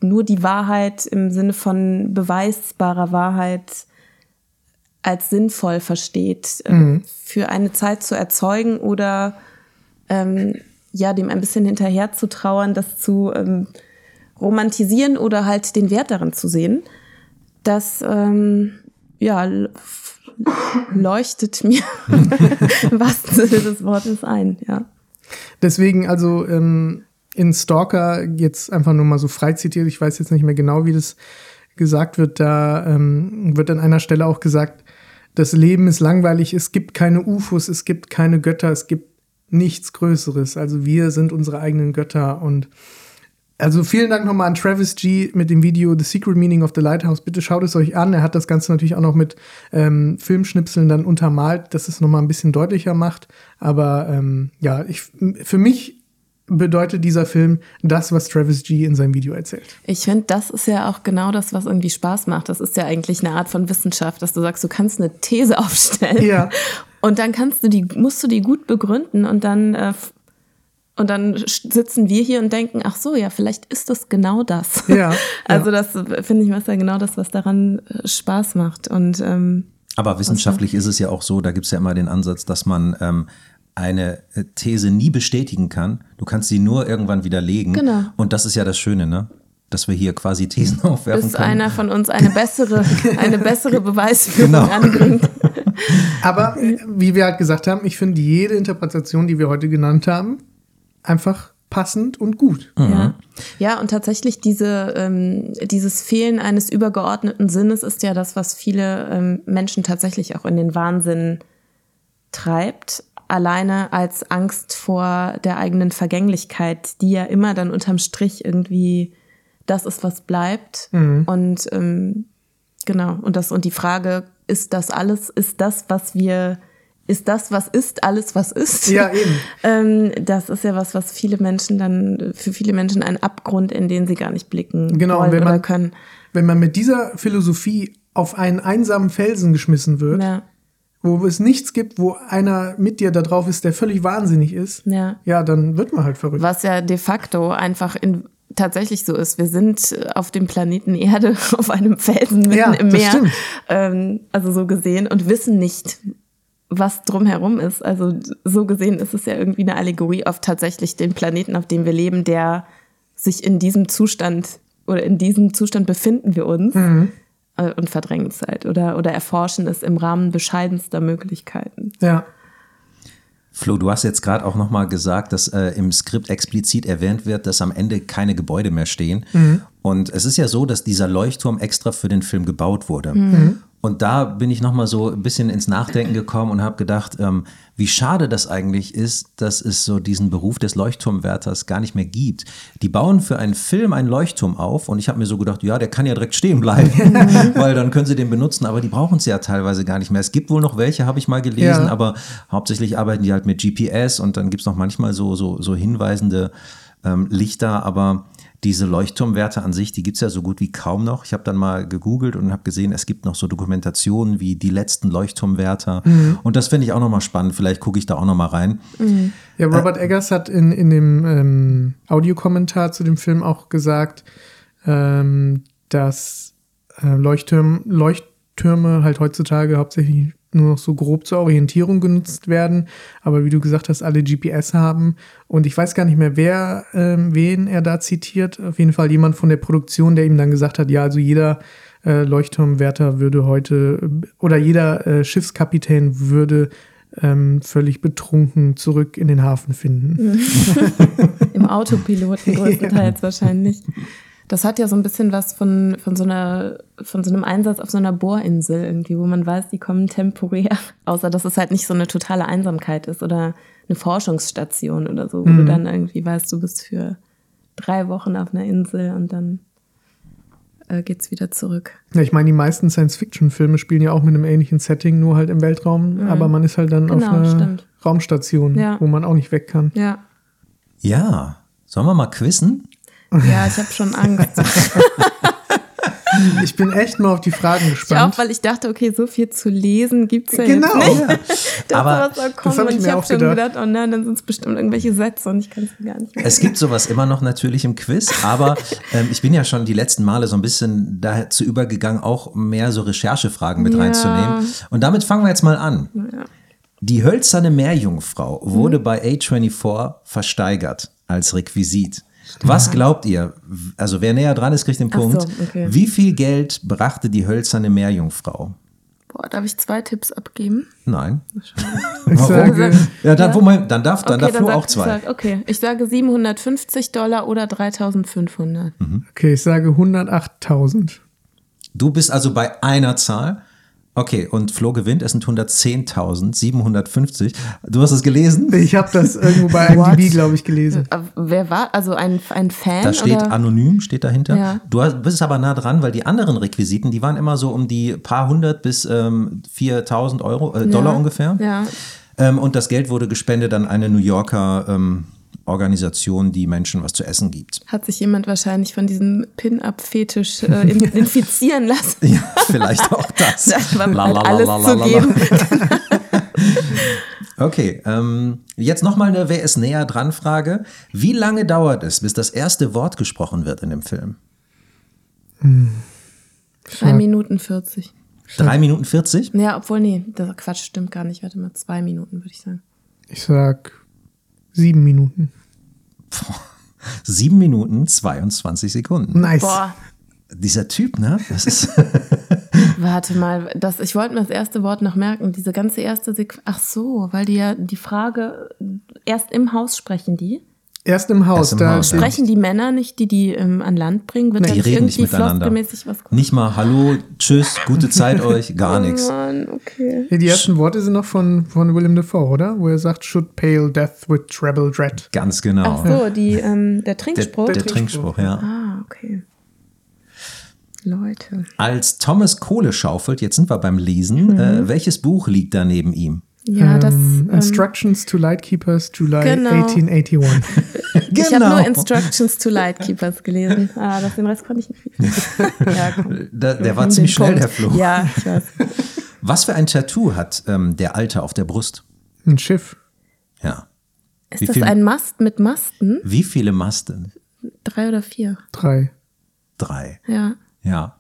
nur die Wahrheit im Sinne von beweisbarer Wahrheit als sinnvoll versteht, für eine Zeit zu erzeugen oder dem ein bisschen hinterher zu trauern, das zu romantisieren oder halt den Wert darin zu sehen, das leuchtet mir im wahrsten Sinne des Wortes ein. Ja. Deswegen also in Stalker, jetzt einfach nur mal so frei zitiert, ich weiß jetzt nicht mehr genau, wie das gesagt wird, da wird an einer Stelle auch gesagt, das Leben ist langweilig, es gibt keine UFOs, es gibt keine Götter, es gibt nichts Größeres. Also wir sind unsere eigenen Götter. Und also vielen Dank nochmal an Travis G. mit dem Video The Secret Meaning of the Lighthouse. Bitte schaut es euch an. Er hat das Ganze natürlich auch noch mit Filmschnipseln dann untermalt, dass es nochmal ein bisschen deutlicher macht. Aber für mich bedeutet dieser Film das, was Travis G. in seinem Video erzählt. Ich finde, das ist ja auch genau das, was irgendwie Spaß macht. Das ist ja eigentlich eine Art von Wissenschaft, dass du sagst, du kannst eine These aufstellen. Ja. Und dann musst du die gut begründen und dann sitzen wir hier und denken, ach so, ja, vielleicht ist das genau das. Ja, also das, finde ich, ist ja genau das, was daran Spaß macht. Und aber wissenschaftlich ist es ja auch so, da gibt es ja immer den Ansatz, dass man eine These nie bestätigen kann. Du kannst sie nur irgendwann widerlegen. Genau. Und das ist ja das Schöne, ne? dass wir hier quasi Thesen aufwerfen können. Bis einer von uns eine bessere Beweisführung anbringt. Aber wie wir halt gesagt haben, ich finde jede Interpretation, die wir heute genannt haben, einfach passend und gut. Mhm. Ja, und tatsächlich dieses Fehlen eines übergeordneten Sinnes ist ja das, was viele Menschen tatsächlich auch in den Wahnsinn treibt. Alleine als Angst vor der eigenen Vergänglichkeit, die ja immer dann unterm Strich irgendwie das ist, was bleibt. Mhm. Und genau, und die Frage, ist alles, was ist? Ja, eben. Das ist ja was viele Menschen ein Abgrund, in den sie gar nicht blicken wollen oder können. Wenn man mit dieser Philosophie auf einen einsamen Felsen geschmissen wird, wo es nichts gibt, wo einer mit dir da drauf ist, der völlig wahnsinnig ist, ja, dann wird man halt verrückt. Was ja de facto einfach tatsächlich so ist. Wir sind auf dem Planeten Erde, auf einem Felsen mitten im Meer, also so gesehen, und wissen nicht, was drumherum ist. Also so gesehen ist es ja irgendwie eine Allegorie auf tatsächlich den Planeten, auf dem wir leben, der sich in diesem Zustand befinden wir uns. Mhm. Und verdrängen es halt oder erforschen es im Rahmen bescheidenster Möglichkeiten. Ja. Flo, du hast jetzt gerade auch nochmal gesagt, dass im Skript explizit erwähnt wird, dass am Ende keine Gebäude mehr stehen. Mhm. Und es ist ja so, dass dieser Leuchtturm extra für den Film gebaut wurde. Mhm. Und da bin ich nochmal so ein bisschen ins Nachdenken gekommen und habe gedacht, wie schade das eigentlich ist, dass es so diesen Beruf des Leuchtturmwärters gar nicht mehr gibt. Die bauen für einen Film einen Leuchtturm auf und ich habe mir so gedacht, ja, der kann ja direkt stehen bleiben, weil dann können sie den benutzen, aber die brauchen es ja teilweise gar nicht mehr. Es gibt wohl noch welche, habe ich mal gelesen, aber hauptsächlich arbeiten die halt mit GPS und dann gibt es noch manchmal so hinweisende Lichter, aber diese Leuchtturmwerte an sich, die gibt es ja so gut wie kaum noch. Ich habe dann mal gegoogelt und habe gesehen, es gibt noch so Dokumentationen wie die letzten Leuchtturmwärter. Mhm. Und das finde ich auch nochmal spannend. Vielleicht gucke ich da auch nochmal rein. Mhm. Ja, Robert Eggers hat in dem Audiokommentar zu dem Film auch gesagt, dass Leuchttürme halt heutzutage hauptsächlich nur noch so grob zur Orientierung genutzt werden, aber wie du gesagt hast, alle GPS haben und ich weiß gar nicht mehr, wen er da zitiert, auf jeden Fall jemand von der Produktion, der ihm dann gesagt hat, ja, also jeder Leuchtturmwärter würde heute oder jeder Schiffskapitän würde völlig betrunken zurück in den Hafen finden. Im Autopiloten größtenteils wahrscheinlich. Das hat ja so ein bisschen was von so einem Einsatz auf so einer Bohrinsel irgendwie, wo man weiß, die kommen temporär. Außer, dass es halt nicht so eine totale Einsamkeit ist oder eine Forschungsstation oder so, wo du dann irgendwie weißt, du bist für 3 Wochen auf einer Insel und dann geht's wieder zurück. Ja, ich meine, die meisten Science-Fiction-Filme spielen ja auch mit einem ähnlichen Setting, nur halt im Weltraum. Mhm. Aber man ist halt dann auf einer Raumstation, wo man auch nicht weg kann. Ja, sollen wir mal quizzen? Ja, ich habe schon Angst. Ich bin echt mal auf die Fragen gespannt. Ich auch, weil ich dachte, okay, so viel zu lesen gibt es ja jetzt nicht. Ja. Aber das habe ich mir auch gedacht, oh nein, dann sind es bestimmt irgendwelche Sätze und ich kann es mir gar nicht mehr. Es gibt sowas immer noch natürlich im Quiz, aber ich bin ja schon die letzten Male so ein bisschen dazu übergegangen, auch mehr so Recherchefragen mit reinzunehmen. Und damit fangen wir jetzt mal an. Ja. Die hölzerne Meerjungfrau wurde bei A24 versteigert als Requisit. Was glaubt ihr? Also wer näher dran ist, kriegt den Punkt. So, okay. Wie viel Geld brachte die hölzerne Meerjungfrau? Boah, darf ich 2 Tipps abgeben? Nein. Warum? Ja, dann darf Flo auch 2. Ich sage $750 oder 3.500. Mhm. Okay, ich sage 108.000. Du bist also bei einer Zahl. Okay, und Flo gewinnt, es sind 110.750. Du hast es gelesen? Ich habe das irgendwo bei IMDb, glaube ich, gelesen. Wer war? Also ein Fan? Da steht oder? Anonym, steht dahinter. Ja. Du bist aber nah dran, weil die anderen Requisiten, die waren immer so um die paar hundert bis 4.000 Euro, Dollar ungefähr. Ja. Und das Geld wurde gespendet an eine New Yorker Organisation, die Menschen was zu essen gibt. Hat sich jemand wahrscheinlich von diesem Pin-Up-Fetisch infizieren lassen? Ja, vielleicht auch das. Das war halt alles zu geben. Okay, jetzt nochmal eine Wer ist näher dran Frage. Wie lange dauert es, bis das erste Wort gesprochen wird in dem Film? 3 Minuten 40. 3 Minuten 40? Ja, obwohl, nee, das Quatsch stimmt gar nicht. Warte mal, 2 Minuten würde ich sagen. Ich sag 7 Minuten. Boah. 7 Minuten 22 Sekunden. Nice. Boah. Dieser Typ, ne? Das ist Warte mal, ich wollte mir das erste Wort noch merken. Diese ganze erste Sequenz. Ach so, weil die ja die Frage, erst im Haus sprechen die? Erst im Haus. Sprechen die Männer nicht, die an Land bringen? Wird die reden nicht miteinander. Was nicht mal Hallo, Tschüss, gute Zeit euch, gar nichts. Okay. Ja, die ersten Worte sind noch von Willem Dafoe, oder? Wo er sagt, should pale death with treble dread. Ganz genau. Ach so, der Trinkspruch. Der Trinkspruch, ja. Ah, okay. Leute. Als Thomas Kohle schaufelt, jetzt sind wir beim Lesen, welches Buch liegt da neben ihm? Ja, das Instructions to Lightkeepers, July 1881. Ich habe nur Instructions to Lightkeepers gelesen. Ah, den Rest konnte ich nicht. Der war ziemlich schnell, der Flo. Ja, ich weiß. Was für ein Tattoo hat der Alte auf der Brust? Ein Schiff. Ja. Ist das ein Mast mit Masten? Wie viele Masten? 3 oder 4? 3. Ja.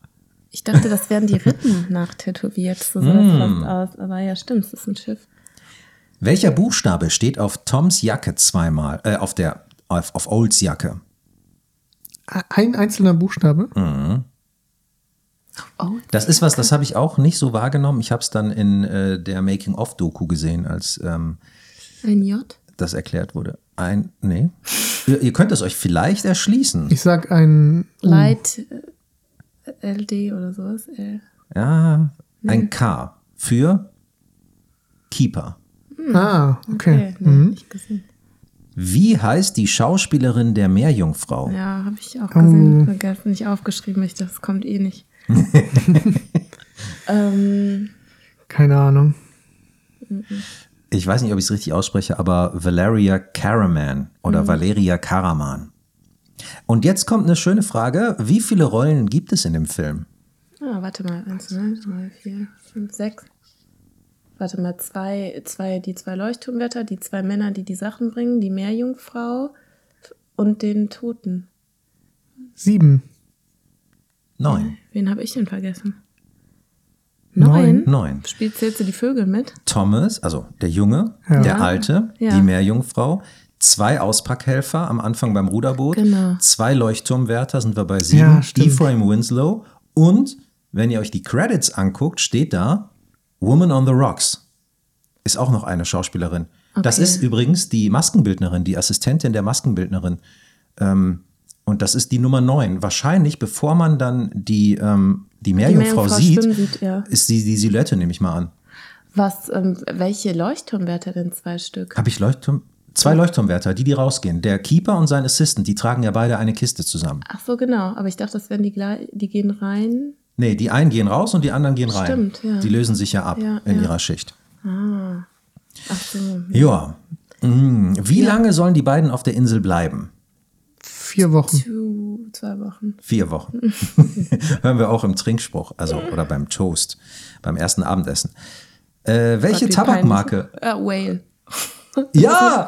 Ich dachte, das wären die Rippen nachtätowiert. So sah das fast aus. Aber ja, stimmt, es ist ein Schiff. Welcher Buchstabe steht auf Toms Jacke zweimal, auf Olds Jacke? Ein einzelner Buchstabe? Mhm. Das ist was, das habe ich auch nicht so wahrgenommen. Ich habe es dann in der Making-of-Doku gesehen, als ein J? Das erklärt wurde. Nee. Ihr könnt es euch vielleicht erschließen. Ich sag ein Light LD oder sowas. Ja, ein K für Keeper. Ah, okay. Nee, nicht gesehen. Wie heißt die Schauspielerin der Meerjungfrau? Ja, habe ich auch gesehen. Vergessen, nicht aufgeschrieben. Ich dachte, das kommt eh nicht. Keine Ahnung. Ich weiß nicht, ob ich es richtig ausspreche, aber Valeria Caraman oder Valeria Caraman. Und jetzt kommt eine schöne Frage. Wie viele Rollen gibt es in dem Film? Ah, warte mal. 1, 2, 3, 4, 5, 6. Warte mal, die 2 Leuchtturmwärter, die 2 Männer, die die Sachen bringen, die Meerjungfrau und den Toten. 7. 9. Wen habe ich denn vergessen? 9? Zählst du die Vögel mit? Thomas, also der Junge, der Alte, die Meerjungfrau. 2 Auspackhelfer am Anfang beim Ruderboot, 2 Leuchtturmwärter, sind wir bei 7, Ephraim Winslow und, wenn ihr euch die Credits anguckt, steht da Woman on the Rocks. Ist auch noch eine Schauspielerin. Okay. Das ist übrigens die Maskenbildnerin, die Assistentin der Maskenbildnerin. Und das ist die Nummer 9. Wahrscheinlich, bevor man dann die Meerjungfrau sieht, ist sie die Silhouette, nehme ich mal an. Welche Leuchtturmwärter denn 2 Stück? Habe ich 2 Leuchtturmwärter, die rausgehen. Der Keeper und sein Assistant, die tragen ja beide eine Kiste zusammen. Ach so, genau. Aber ich dachte, das wären die gehen rein. Nee, die einen gehen raus und die anderen gehen rein. Stimmt, ja. Die lösen sich ja ab in ihrer Schicht. Ah. Ach so. Ja. Wie lange sollen die beiden auf der Insel bleiben? 4 Wochen. 2 Wochen. 4 Wochen. Hören wir auch im Trinkspruch, oder beim Toast, beim ersten Abendessen. Welche Tabakmarke? Whale. Ja.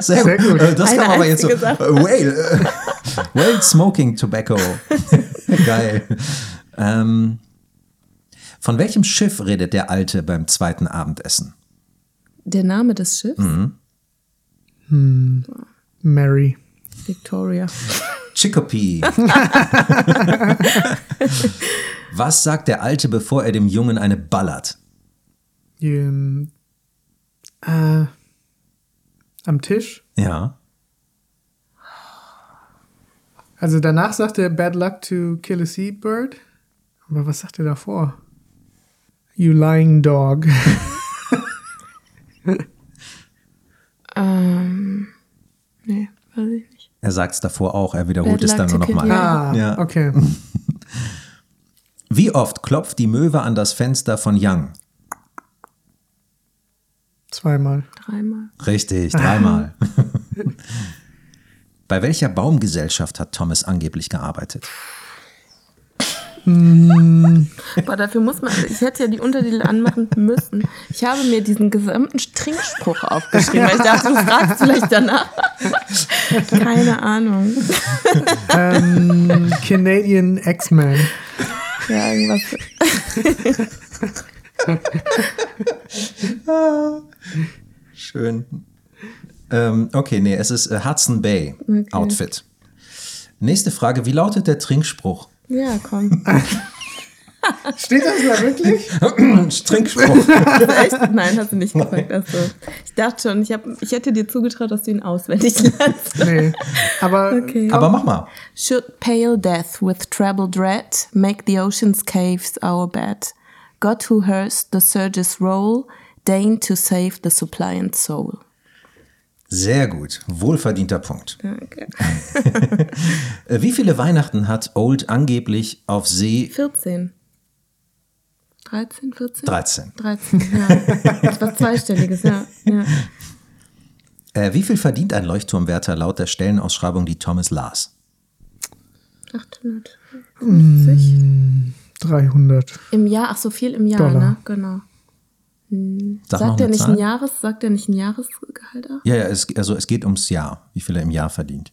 Sehr gut. Das kam aber jetzt so. Whale Smoking Tobacco. Geil. Von welchem Schiff redet der Alte beim zweiten Abendessen? Der Name des Schiffs? Mary. Victoria. Chicopee. Was sagt der Alte, bevor er dem Jungen eine ballert? Am Tisch? Ja. Also danach sagt er Bad luck to kill a seabird. Aber was sagt er davor? You lying dog. Nee, weiß ich nicht. Er sagt es davor auch, er wiederholt es dann nur nochmal. Ja, okay. Wie oft klopft die Möwe an das Fenster von Young? 2-mal. 3-mal. Richtig, 3-mal. Bei welcher Baumgesellschaft hat Thomas angeblich gearbeitet? Boah, dafür muss man, ich hätte ja die Untertitel anmachen müssen. Ich habe mir diesen gesamten Trinkspruch aufgeschrieben, weil ich dachte, du fragst vielleicht danach. Keine Ahnung. Canadian X-Men. Ja, irgendwas. Schön. Okay, nee, es ist Hudson Bay Outfit. Nächste Frage, wie lautet der Trinkspruch? Ja, komm. Steht das da wirklich? Trinkspruch. Echt? Nein, hast du nicht gesagt. Also, ich dachte schon, ich hätte dir zugetraut, dass du ihn auswendig lernst. Nee, aber mach mal. Should pale death with treble dread make the ocean's caves our bed? God who hears the surges roll, deign to save the suppliant soul. Sehr gut. Wohlverdienter Punkt. Danke. Wie viele Weihnachten hat Old angeblich auf See? 14. 13, 14? 13, ja. Etwas Zweistelliges, ja. Wie viel verdient ein Leuchtturmwärter laut der Stellenausschreibung, die Thomas las? 850? 300. Im Jahr, ach so viel im Jahr, Dollar. Ne? Genau. Sagt er nicht ein Jahresgehalt auch? Ja, es geht ums Jahr, wie viel er im Jahr verdient.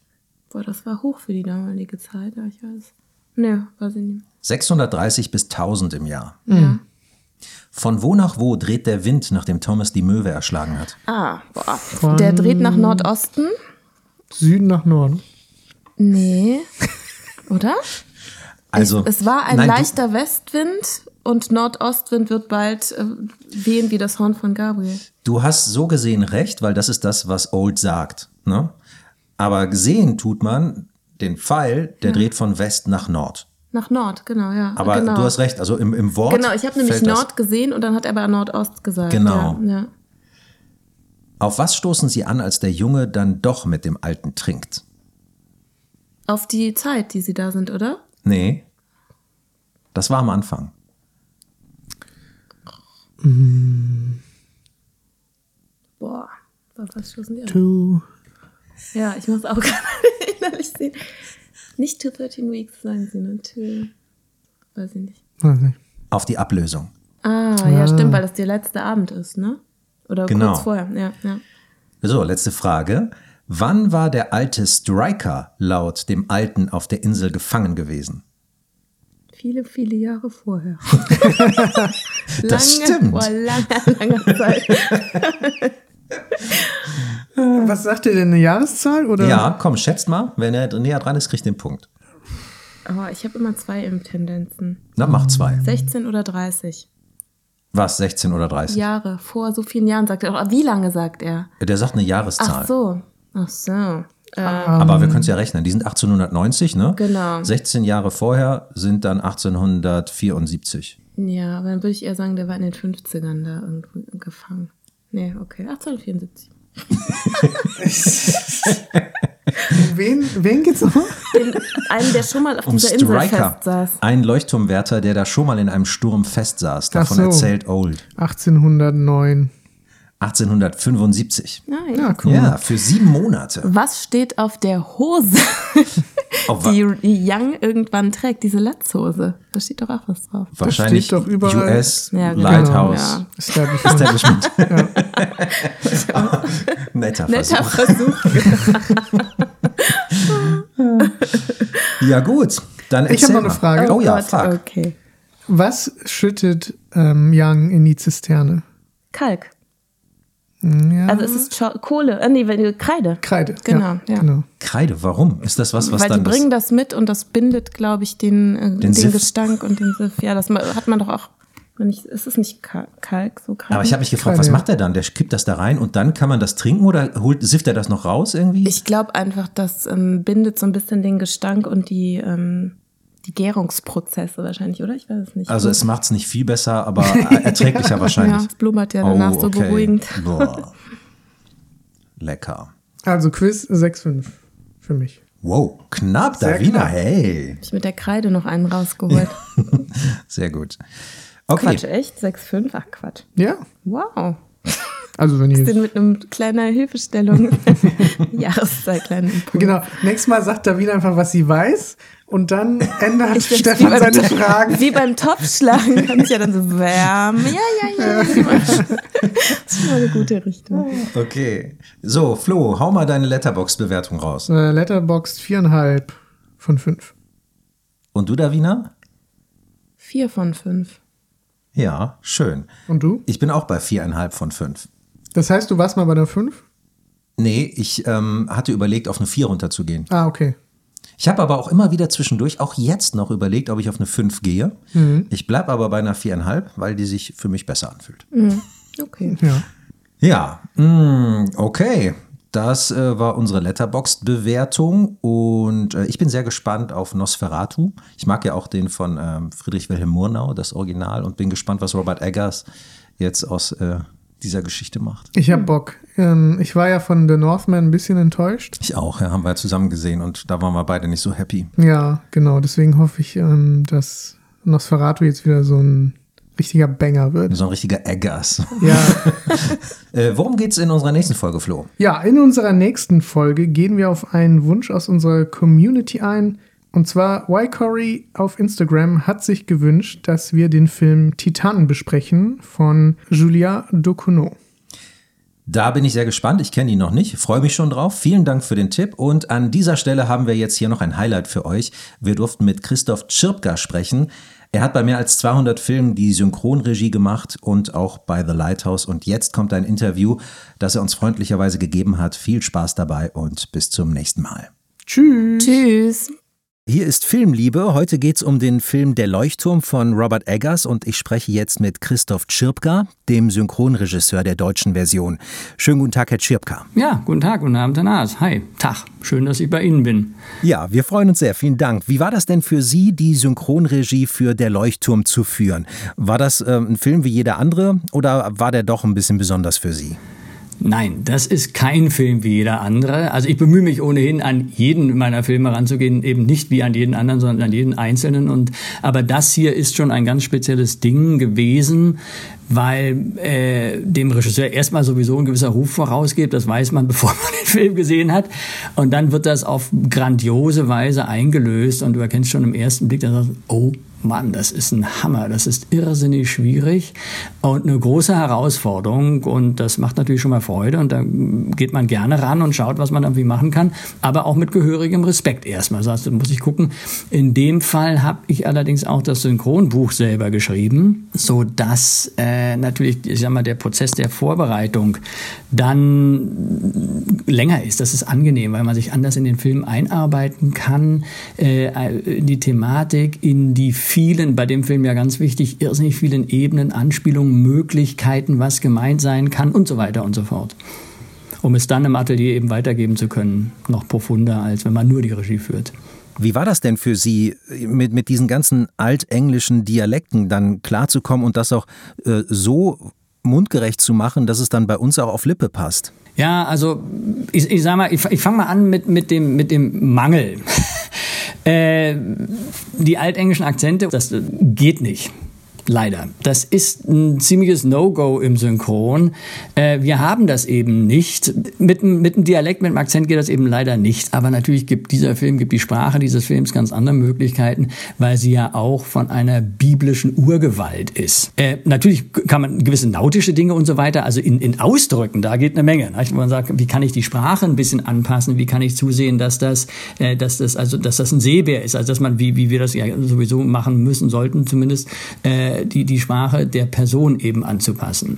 Boah, das war hoch für die damalige Zeit, aber ich weiß. Ne, weiß ich nicht. 630 bis 1000 im Jahr. Ja. Von wo nach wo dreht der Wind, nachdem Thomas die Möwe erschlagen hat? Boah. Von der dreht nach Nordosten? Süden nach Norden. Nee, oder? Also, es war ein leichter Westwind. Und Nordostwind wird bald wehen wie das Horn von Gabriel. Du hast so gesehen recht, weil das ist das, was Old sagt. Ne? Aber gesehen tut man den Pfeil, der dreht von West nach Nord. Nach Nord, genau, ja. Aber du hast recht, also im Wort. Genau, ich habe nämlich Nord gesehen und dann hat er aber Nordost gesagt. Genau. Ja. Auf was stoßen sie an, als der Junge dann doch mit dem Alten trinkt? Auf die Zeit, die sie da sind, oder? Nee, das war am Anfang. Boah, was schossen die an? Ja, ich muss auch gerade innerlich sehen. Nicht 13 Weeks, sagen sie, ne? Weiß ich nicht. Okay. Auf die Ablösung. Ja, stimmt, weil das der letzte Abend ist, ne? Oder genau. Kurz vorher, ja. So, letzte Frage. Wann war der alte Striker laut dem Alten auf der Insel gefangen gewesen? Viele, viele Jahre vorher. Das stimmt. Vor langer Zeit. Was sagt ihr denn, eine Jahreszahl? Oder? Ja, komm, schätzt mal. Wenn er näher dran ist, kriegt den Punkt. Aber ich habe immer zwei im Tendenzen. Na, mach zwei. 16 oder 30. Was, 16 oder 30? Jahre, vor so vielen Jahren sagt er. Aber wie lange sagt er? Der sagt eine Jahreszahl. Ach so. Aber wir können es ja rechnen. Die sind 1890, ne? Genau. 16 Jahre vorher sind dann 1874. Ja, aber dann würde ich eher sagen, der war in den 50ern da irgendwo gefangen. Nee, okay, 1874. Wen geht's um? Einen, der schon mal auf dieser Insel festsaß. Ein Leuchtturmwärter, der da schon mal in einem Sturm festsaß. Davon erzählt Old. 1809. 1875. Ja, cool. Ja, für 7 Monate. Was steht auf der Hose, die Young irgendwann trägt? Diese Latzhose. Da steht doch auch was drauf. Wahrscheinlich steht doch überall US Lighthouse. Genau. Establishment. Ja. Netter Versuch. Ja, gut. Dann ich habe noch eine Frage. Frag. Okay. Was schüttet Young in die Zisterne? Kalk. Ja. Also es ist Kohle, Kreide. Kreide, genau, ja. Genau. Kreide, warum? Ist das was dann... Weil die bringen das mit und das bindet, glaube ich, den Gestank und den Siff. Ja, das hat man doch auch... Ist es nicht Kalk? So Kreide? Aber ich habe mich gefragt, Kreide. Was macht er dann? Der kippt das da rein und dann kann man das trinken oder sifft er das noch raus irgendwie? Ich glaube einfach, das bindet so ein bisschen den Gestank und die Gärungsprozesse wahrscheinlich, oder? Ich weiß es nicht. Also es macht es nicht viel besser, aber erträglicher wahrscheinlich. Ja, es blubbert ja danach so beruhigend. Boah. Lecker. Also Quiz 6,5 für mich. Wow, knapp, Davina, hey. Hab ich mit der Kreide noch einen rausgeholt. Sehr gut. Okay. Quatsch, echt? 6,5? Ach, Quatsch. Ja. Wow. Also wenn ich mit einer kleinen Hilfestellung Jahreszeit kleinen Impuls. Genau, nächstes Mal sagt Davina einfach, was sie weiß und dann ändert Stefan seine Fragen. Wie beim Topfschlagen kann ich ja dann so wärmen. Ja. Das ist mal eine gute Richtung. Okay, so Flo, hau mal deine Letterboxd-Bewertung raus. Letterboxd 4,5 von 5. Und du, Davina? 4 von 5. Ja, schön. Und du? Ich bin auch bei 4,5 von 5. Das heißt, du warst mal bei der 5? Nee, ich hatte überlegt, auf eine 4 runterzugehen. Ah, okay. Ich habe aber auch immer wieder zwischendurch, auch jetzt noch überlegt, ob ich auf eine 5 gehe. Mhm. Ich bleibe aber bei einer 4,5, weil die sich für mich besser anfühlt. Mhm. Okay. Ja, ja. Okay. Das war unsere Letterboxd-Bewertung und ich bin sehr gespannt auf Nosferatu. Ich mag ja auch den von Friedrich Wilhelm Murnau, das Original, und bin gespannt, was Robert Eggers jetzt aus dieser Geschichte macht. Ich habe Bock. Ich war ja von The Northman ein bisschen enttäuscht. Ich auch, ja, haben wir ja zusammen gesehen und da waren wir beide nicht so happy. Ja, genau, deswegen hoffe ich, dass Nosferatu jetzt wieder so ein richtiger Banger wird. So ein richtiger Eggers. Ja. Worum geht's in unserer nächsten Folge, Flo? Ja, in unserer nächsten Folge gehen wir auf einen Wunsch aus unserer Community ein. Und zwar, YCory auf Instagram hat sich gewünscht, dass wir den Film Titanen besprechen von Julia Ducournau. Da bin ich sehr gespannt. Ich kenne ihn noch nicht. Freue mich schon drauf. Vielen Dank für den Tipp. Und an dieser Stelle haben wir jetzt hier noch ein Highlight für euch. Wir durften mit Christoph Tschirpka sprechen. Er hat bei mehr als 200 Filmen die Synchronregie gemacht und auch bei The Lighthouse. Und jetzt kommt ein Interview, das er uns freundlicherweise gegeben hat. Viel Spaß dabei und bis zum nächsten Mal. Tschüss. Tschüss. Hier ist Filmliebe. Heute geht's um den Film Der Leuchtturm von Robert Eggers und ich spreche jetzt mit Christoph Tschirpka, dem Synchronregisseur der deutschen Version. Schönen guten Tag, Herr Tschirpka. Ja, guten Tag, guten Abend, Herr Naas. Hi, Tag. Schön, dass ich bei Ihnen bin. Ja, wir freuen uns sehr. Vielen Dank. Wie war das denn für Sie, die Synchronregie für Der Leuchtturm zu führen? War das ein Film wie jeder andere oder war der doch ein bisschen besonders für Sie? Nein, das ist kein Film wie jeder andere. Also ich bemühe mich ohnehin, an jeden meiner Filme ranzugehen, eben nicht wie an jeden anderen, sondern an jeden einzelnen. Aber das hier ist schon ein ganz spezielles Ding gewesen, weil dem Regisseur erstmal sowieso ein gewisser Ruf vorausgeht, das weiß man, bevor man den Film gesehen hat. Und dann wird das auf grandiose Weise eingelöst und du erkennst schon im ersten Blick, dass du sagst, oh Mann, das ist ein Hammer, das ist irrsinnig schwierig und eine große Herausforderung und das macht natürlich schon mal Freude und da geht man gerne ran und schaut, was man irgendwie machen kann, aber auch mit gehörigem Respekt erstmal. Das heißt, da muss ich gucken. In dem Fall habe ich allerdings auch das Synchronbuch selber geschrieben, sodass natürlich, ich sag mal, der Prozess der Vorbereitung dann länger ist. Das ist angenehm, weil man sich anders in den Film einarbeiten kann, in die Thematik, in die vielen, bei dem Film ja ganz wichtig, irrsinnig vielen Ebenen, Anspielungen, Möglichkeiten, was gemeint sein kann und so weiter und so fort. Um es dann im Atelier eben weitergeben zu können, noch profunder, als wenn man nur die Regie führt. Wie war das denn für Sie, mit diesen ganzen altenglischen Dialekten dann klarzukommen und das auch so mundgerecht zu machen, dass es dann bei uns auch auf Lippe passt? Ja, also ich sag mal, ich fange mal an mit dem Mangel. Die altenglischen Akzente, das geht nicht. Leider. Das ist ein ziemliches No-Go im Synchron. Wir haben das eben nicht. Mit dem Dialekt, mit dem Akzent geht das eben leider nicht. Aber natürlich gibt die Sprache dieses Films ganz andere Möglichkeiten, weil sie ja auch von einer biblischen Urgewalt ist. Natürlich kann man gewisse nautische Dinge und so weiter, also in Ausdrücken, da geht eine Menge. Nicht? Wo man sagt, wie kann ich die Sprache ein bisschen anpassen? Wie kann ich zusehen, dass das ein Seebär ist? Also dass man, wie wir das ja sowieso machen müssen, sollten zumindest, die Sprache der Person eben anzupassen.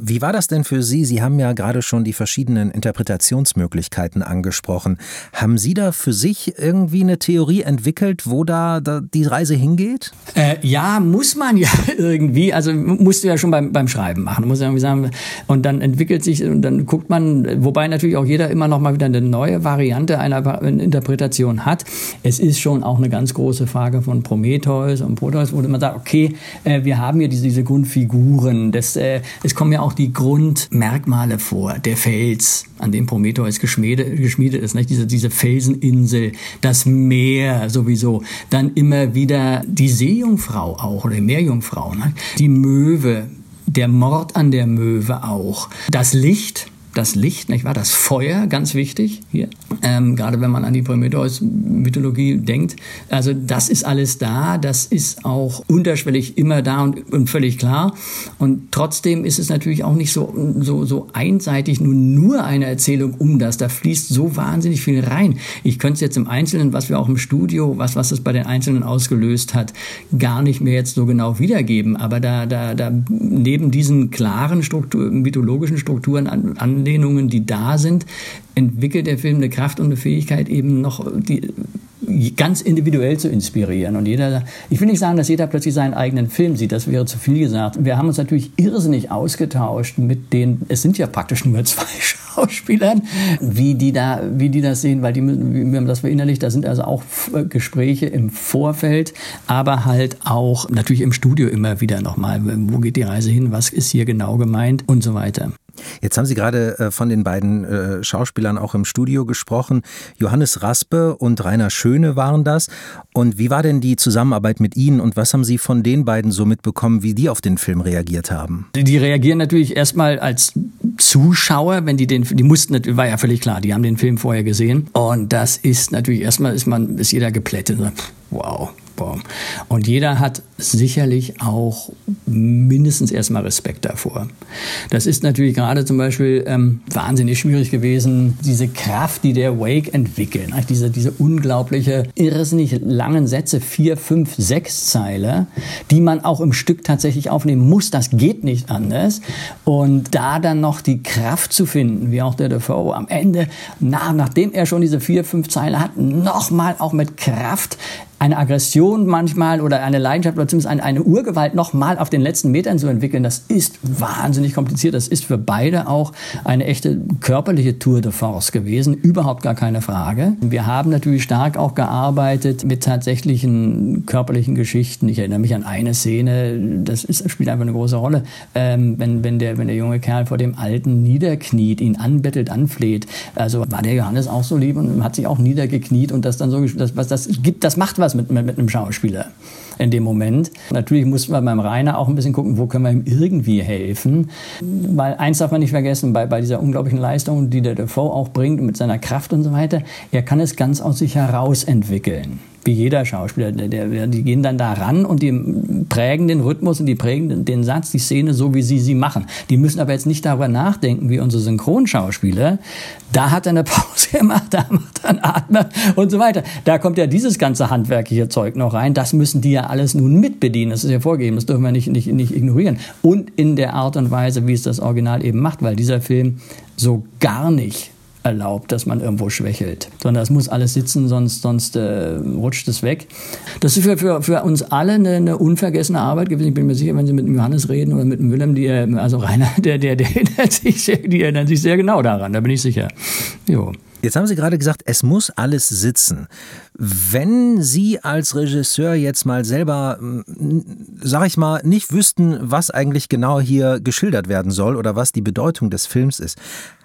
Wie war das denn für Sie? Sie haben ja gerade schon die verschiedenen Interpretationsmöglichkeiten angesprochen. Haben Sie da für sich irgendwie eine Theorie entwickelt, wo da die Reise hingeht? Ja, muss man ja irgendwie. Also musst du ja schon beim Schreiben machen. Muss irgendwie sagen, und dann entwickelt sich und dann guckt man, wobei natürlich auch jeder immer noch mal wieder eine neue Variante einer Interpretation hat. Es ist schon auch eine ganz große Frage von Prometheus und Proteus, wo man sagt, okay, wir haben hier diese Grundfiguren. Es kommen ja auch die Grundmerkmale vor. Der Fels, an dem Prometheus geschmiedet ist, nicht? Diese Felseninsel, das Meer sowieso. Dann immer wieder die Seejungfrau auch, oder die Meerjungfrau, nicht? Die Möwe, der Mord an der Möwe auch. Das Licht, nicht wahr? Das Feuer, ganz wichtig hier. Gerade wenn man an die Prometheus-Mythologie denkt. Also das ist alles da, das ist auch unterschwellig immer da und völlig klar. Und trotzdem ist es natürlich auch nicht so einseitig, nur eine Erzählung um das. Da fließt so wahnsinnig viel rein. Ich könnte es jetzt im Einzelnen, was wir auch im Studio, was das bei den Einzelnen ausgelöst hat, gar nicht mehr jetzt so genau wiedergeben. Aber da neben diesen klaren mythologischen Strukturen an Anlehnungen, die da sind, entwickelt der Film eine Kraft und eine Fähigkeit, eben noch die ganz individuell zu inspirieren. Und jeder, ich will nicht sagen, dass jeder plötzlich seinen eigenen Film sieht, das wäre zu viel gesagt. Wir haben uns natürlich irrsinnig ausgetauscht mit den, es sind ja praktisch nur zwei Schauspielern, wie die das sehen, weil die müssen, wir haben das verinnerlicht, da sind also auch Gespräche im Vorfeld, aber halt auch natürlich im Studio immer wieder nochmal, wo geht die Reise hin, was ist hier genau gemeint und so weiter. Jetzt haben Sie gerade von den beiden Schauspielern auch im Studio gesprochen. Johannes Raspe und Rainer Schöne waren das. Und wie war denn die Zusammenarbeit mit Ihnen und was haben Sie von den beiden so mitbekommen, wie die auf den Film reagiert haben? Die reagieren natürlich erstmal als Zuschauer, wenn die mussten, war ja völlig klar, die haben den Film vorher gesehen. Und das ist natürlich erstmal, ist jeder geplättet. Wow. Und jeder hat sicherlich auch mindestens erstmal Respekt davor. Das ist natürlich gerade zum Beispiel wahnsinnig schwierig gewesen, diese Kraft, die der Wake entwickelt, diese unglaubliche, irrsinnig langen Sätze, 4, 5, 6 Zeiler, die man auch im Stück tatsächlich aufnehmen muss, das geht nicht anders. Und da dann noch die Kraft zu finden, wie auch der Dafoe am Ende, nachdem er schon diese 4, 5 Zeiler hat, nochmal auch mit Kraft eine Aggression manchmal oder eine Leidenschaft oder zumindest eine Urgewalt nochmal auf den letzten Metern zu entwickeln, das ist wahnsinnig kompliziert. Das ist für beide auch eine echte körperliche Tour de Force gewesen, überhaupt gar keine Frage. Wir haben natürlich stark auch gearbeitet mit tatsächlichen körperlichen Geschichten. Ich erinnere mich an eine Szene, das spielt einfach eine große Rolle, wenn der junge Kerl vor dem Alten niederkniet, ihn anbettelt, anfleht. Also war der Johannes auch so lieb und hat sich auch niedergekniet und das dann so, das macht was mit einem Schauspieler in dem Moment. Natürlich mussten wir beim Rainer auch ein bisschen gucken, wo können wir ihm irgendwie helfen, weil eins darf man nicht vergessen, bei dieser unglaublichen Leistung, die der Dafoe auch bringt mit seiner Kraft und so weiter, er kann es ganz aus sich heraus entwickeln. Wie jeder Schauspieler, die gehen dann da ran und die prägen den Rhythmus und die prägen den Satz, die Szene so, wie sie machen. Die müssen aber jetzt nicht darüber nachdenken, wie unsere Synchronschauspieler, da hat er eine Pause gemacht, da macht er einen Atmer und so weiter. Da kommt ja dieses ganze handwerkliche Zeug noch rein, das müssen die ja alles nun mitbedienen, das ist ja vorgegeben, das dürfen wir nicht ignorieren. Und in der Art und Weise, wie es das Original eben macht, weil dieser Film so gar nicht erlaubt, dass man irgendwo schwächelt. Sondern das muss alles sitzen, sonst rutscht es weg. Das ist für uns alle eine unvergessene Arbeit gewesen. Ich bin mir sicher, wenn Sie mit dem Johannes reden oder mit dem Willem, Rainer, die erinnert sich sehr genau daran, da bin ich sicher. Jo. Jetzt haben Sie gerade gesagt, es muss alles sitzen. Wenn Sie als Regisseur jetzt mal selber, sag ich mal, nicht wüssten, was eigentlich genau hier geschildert werden soll oder was die Bedeutung des Films ist,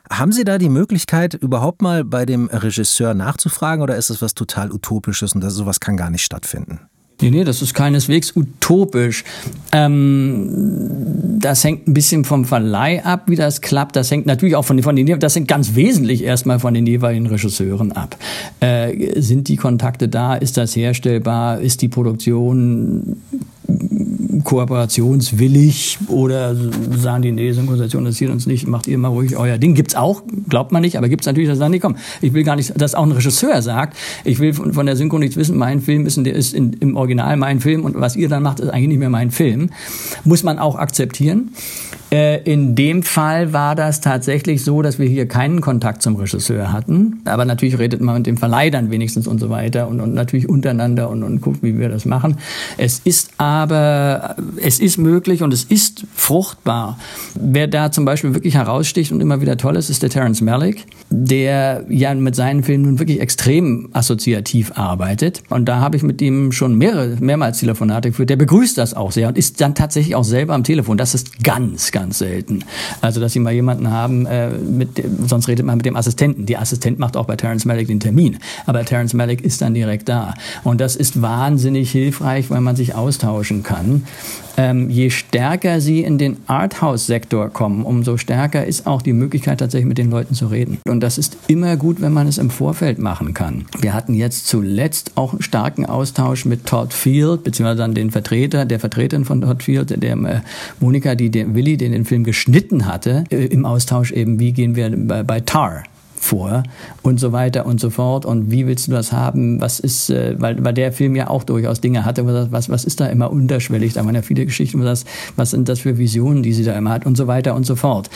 haben Sie da die Möglichkeit, überhaupt mal bei dem Regisseur nachzufragen oder ist es was total Utopisches und sowas kann gar nicht stattfinden? Nee, das ist keineswegs utopisch. Das hängt ein bisschen vom Verleih ab, wie das klappt. Das hängt natürlich auch das hängt ganz wesentlich erstmal von den jeweiligen Regisseuren ab. Sind die Kontakte da? Ist das herstellbar? Ist die Produktion kooperationswillig oder sagen die, nee, Synchronisation interessiert uns nicht, macht ihr mal ruhig euer Ding. Gibt's auch, glaubt man nicht, aber gibt's natürlich, dass sie sagen, nee, komm, ich will gar nicht, dass auch ein Regisseur sagt, ich will von der Synchro nichts wissen, mein Film ist im Original mein Film und was ihr dann macht, ist eigentlich nicht mehr mein Film. Muss man auch akzeptieren. In dem Fall war das tatsächlich so, dass wir hier keinen Kontakt zum Regisseur hatten. Aber natürlich redet man mit dem Verleih dann wenigstens und so weiter und natürlich untereinander und guckt, wie wir das machen. Es ist möglich und es ist fruchtbar. Wer da zum Beispiel wirklich heraussticht und immer wieder toll ist, ist der Terence Malick, der ja mit seinen Filmen nun wirklich extrem assoziativ arbeitet. Und da habe ich mit ihm schon mehrmals Telefonate geführt. Der begrüßt das auch sehr und ist dann tatsächlich auch selber am Telefon. Das ist ganz selten. Also, dass Sie mal jemanden haben, sonst redet man mit dem Assistenten. Der Assistent macht auch bei Terence Malick den Termin. Aber Terence Malick ist dann direkt da. Und das ist wahnsinnig hilfreich, weil man sich austauschen kann. Je stärker Sie in den Arthouse-Sektor kommen, umso stärker ist auch die Möglichkeit, tatsächlich mit den Leuten zu reden. Und das ist immer gut, wenn man es im Vorfeld machen kann. Wir hatten jetzt zuletzt auch einen starken Austausch mit Todd Field, beziehungsweise dann der Vertreterin von Todd Field, der Monika, die den Willi, den Film geschnitten hatte, im Austausch eben, wie gehen wir bei Tar vor und so weiter und so fort und wie willst du das haben, was ist, weil der Film ja auch durchaus Dinge hatte, was ist da immer unterschwellig, da waren ja viele Geschichten, was sind das für Visionen, die sie da immer hat und so weiter und so fort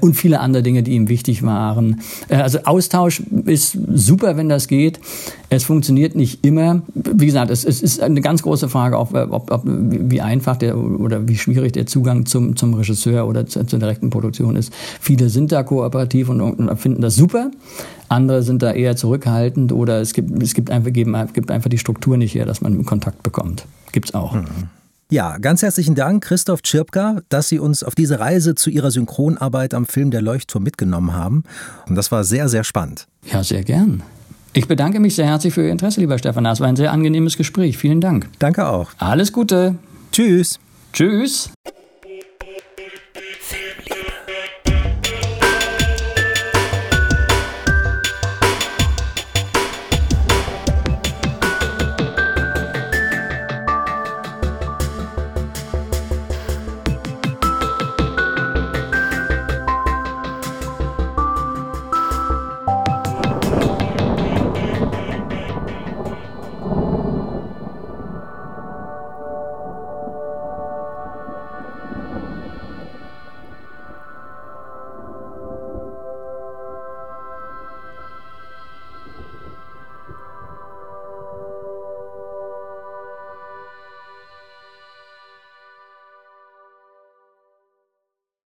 und viele andere Dinge, die ihm wichtig waren. Also Austausch ist super, wenn das geht, es funktioniert nicht immer, wie gesagt, es ist eine ganz große Frage, ob wie einfach oder wie schwierig der Zugang zum Regisseur oder zur direkten Produktion ist. Viele sind da kooperativ und finden das super. Andere sind da eher zurückhaltend oder es gibt einfach die Struktur nicht her, dass man Kontakt bekommt. Gibt's auch. Mhm. Ja, ganz herzlichen Dank, Christoph Tschirpka, dass Sie uns auf diese Reise zu Ihrer Synchronarbeit am Film Der Leuchtturm mitgenommen haben. Und das war sehr, sehr spannend. Ja, sehr gern. Ich bedanke mich sehr herzlich für Ihr Interesse, lieber Stefan. Das war ein sehr angenehmes Gespräch. Vielen Dank. Danke auch. Alles Gute. Tschüss. Tschüss.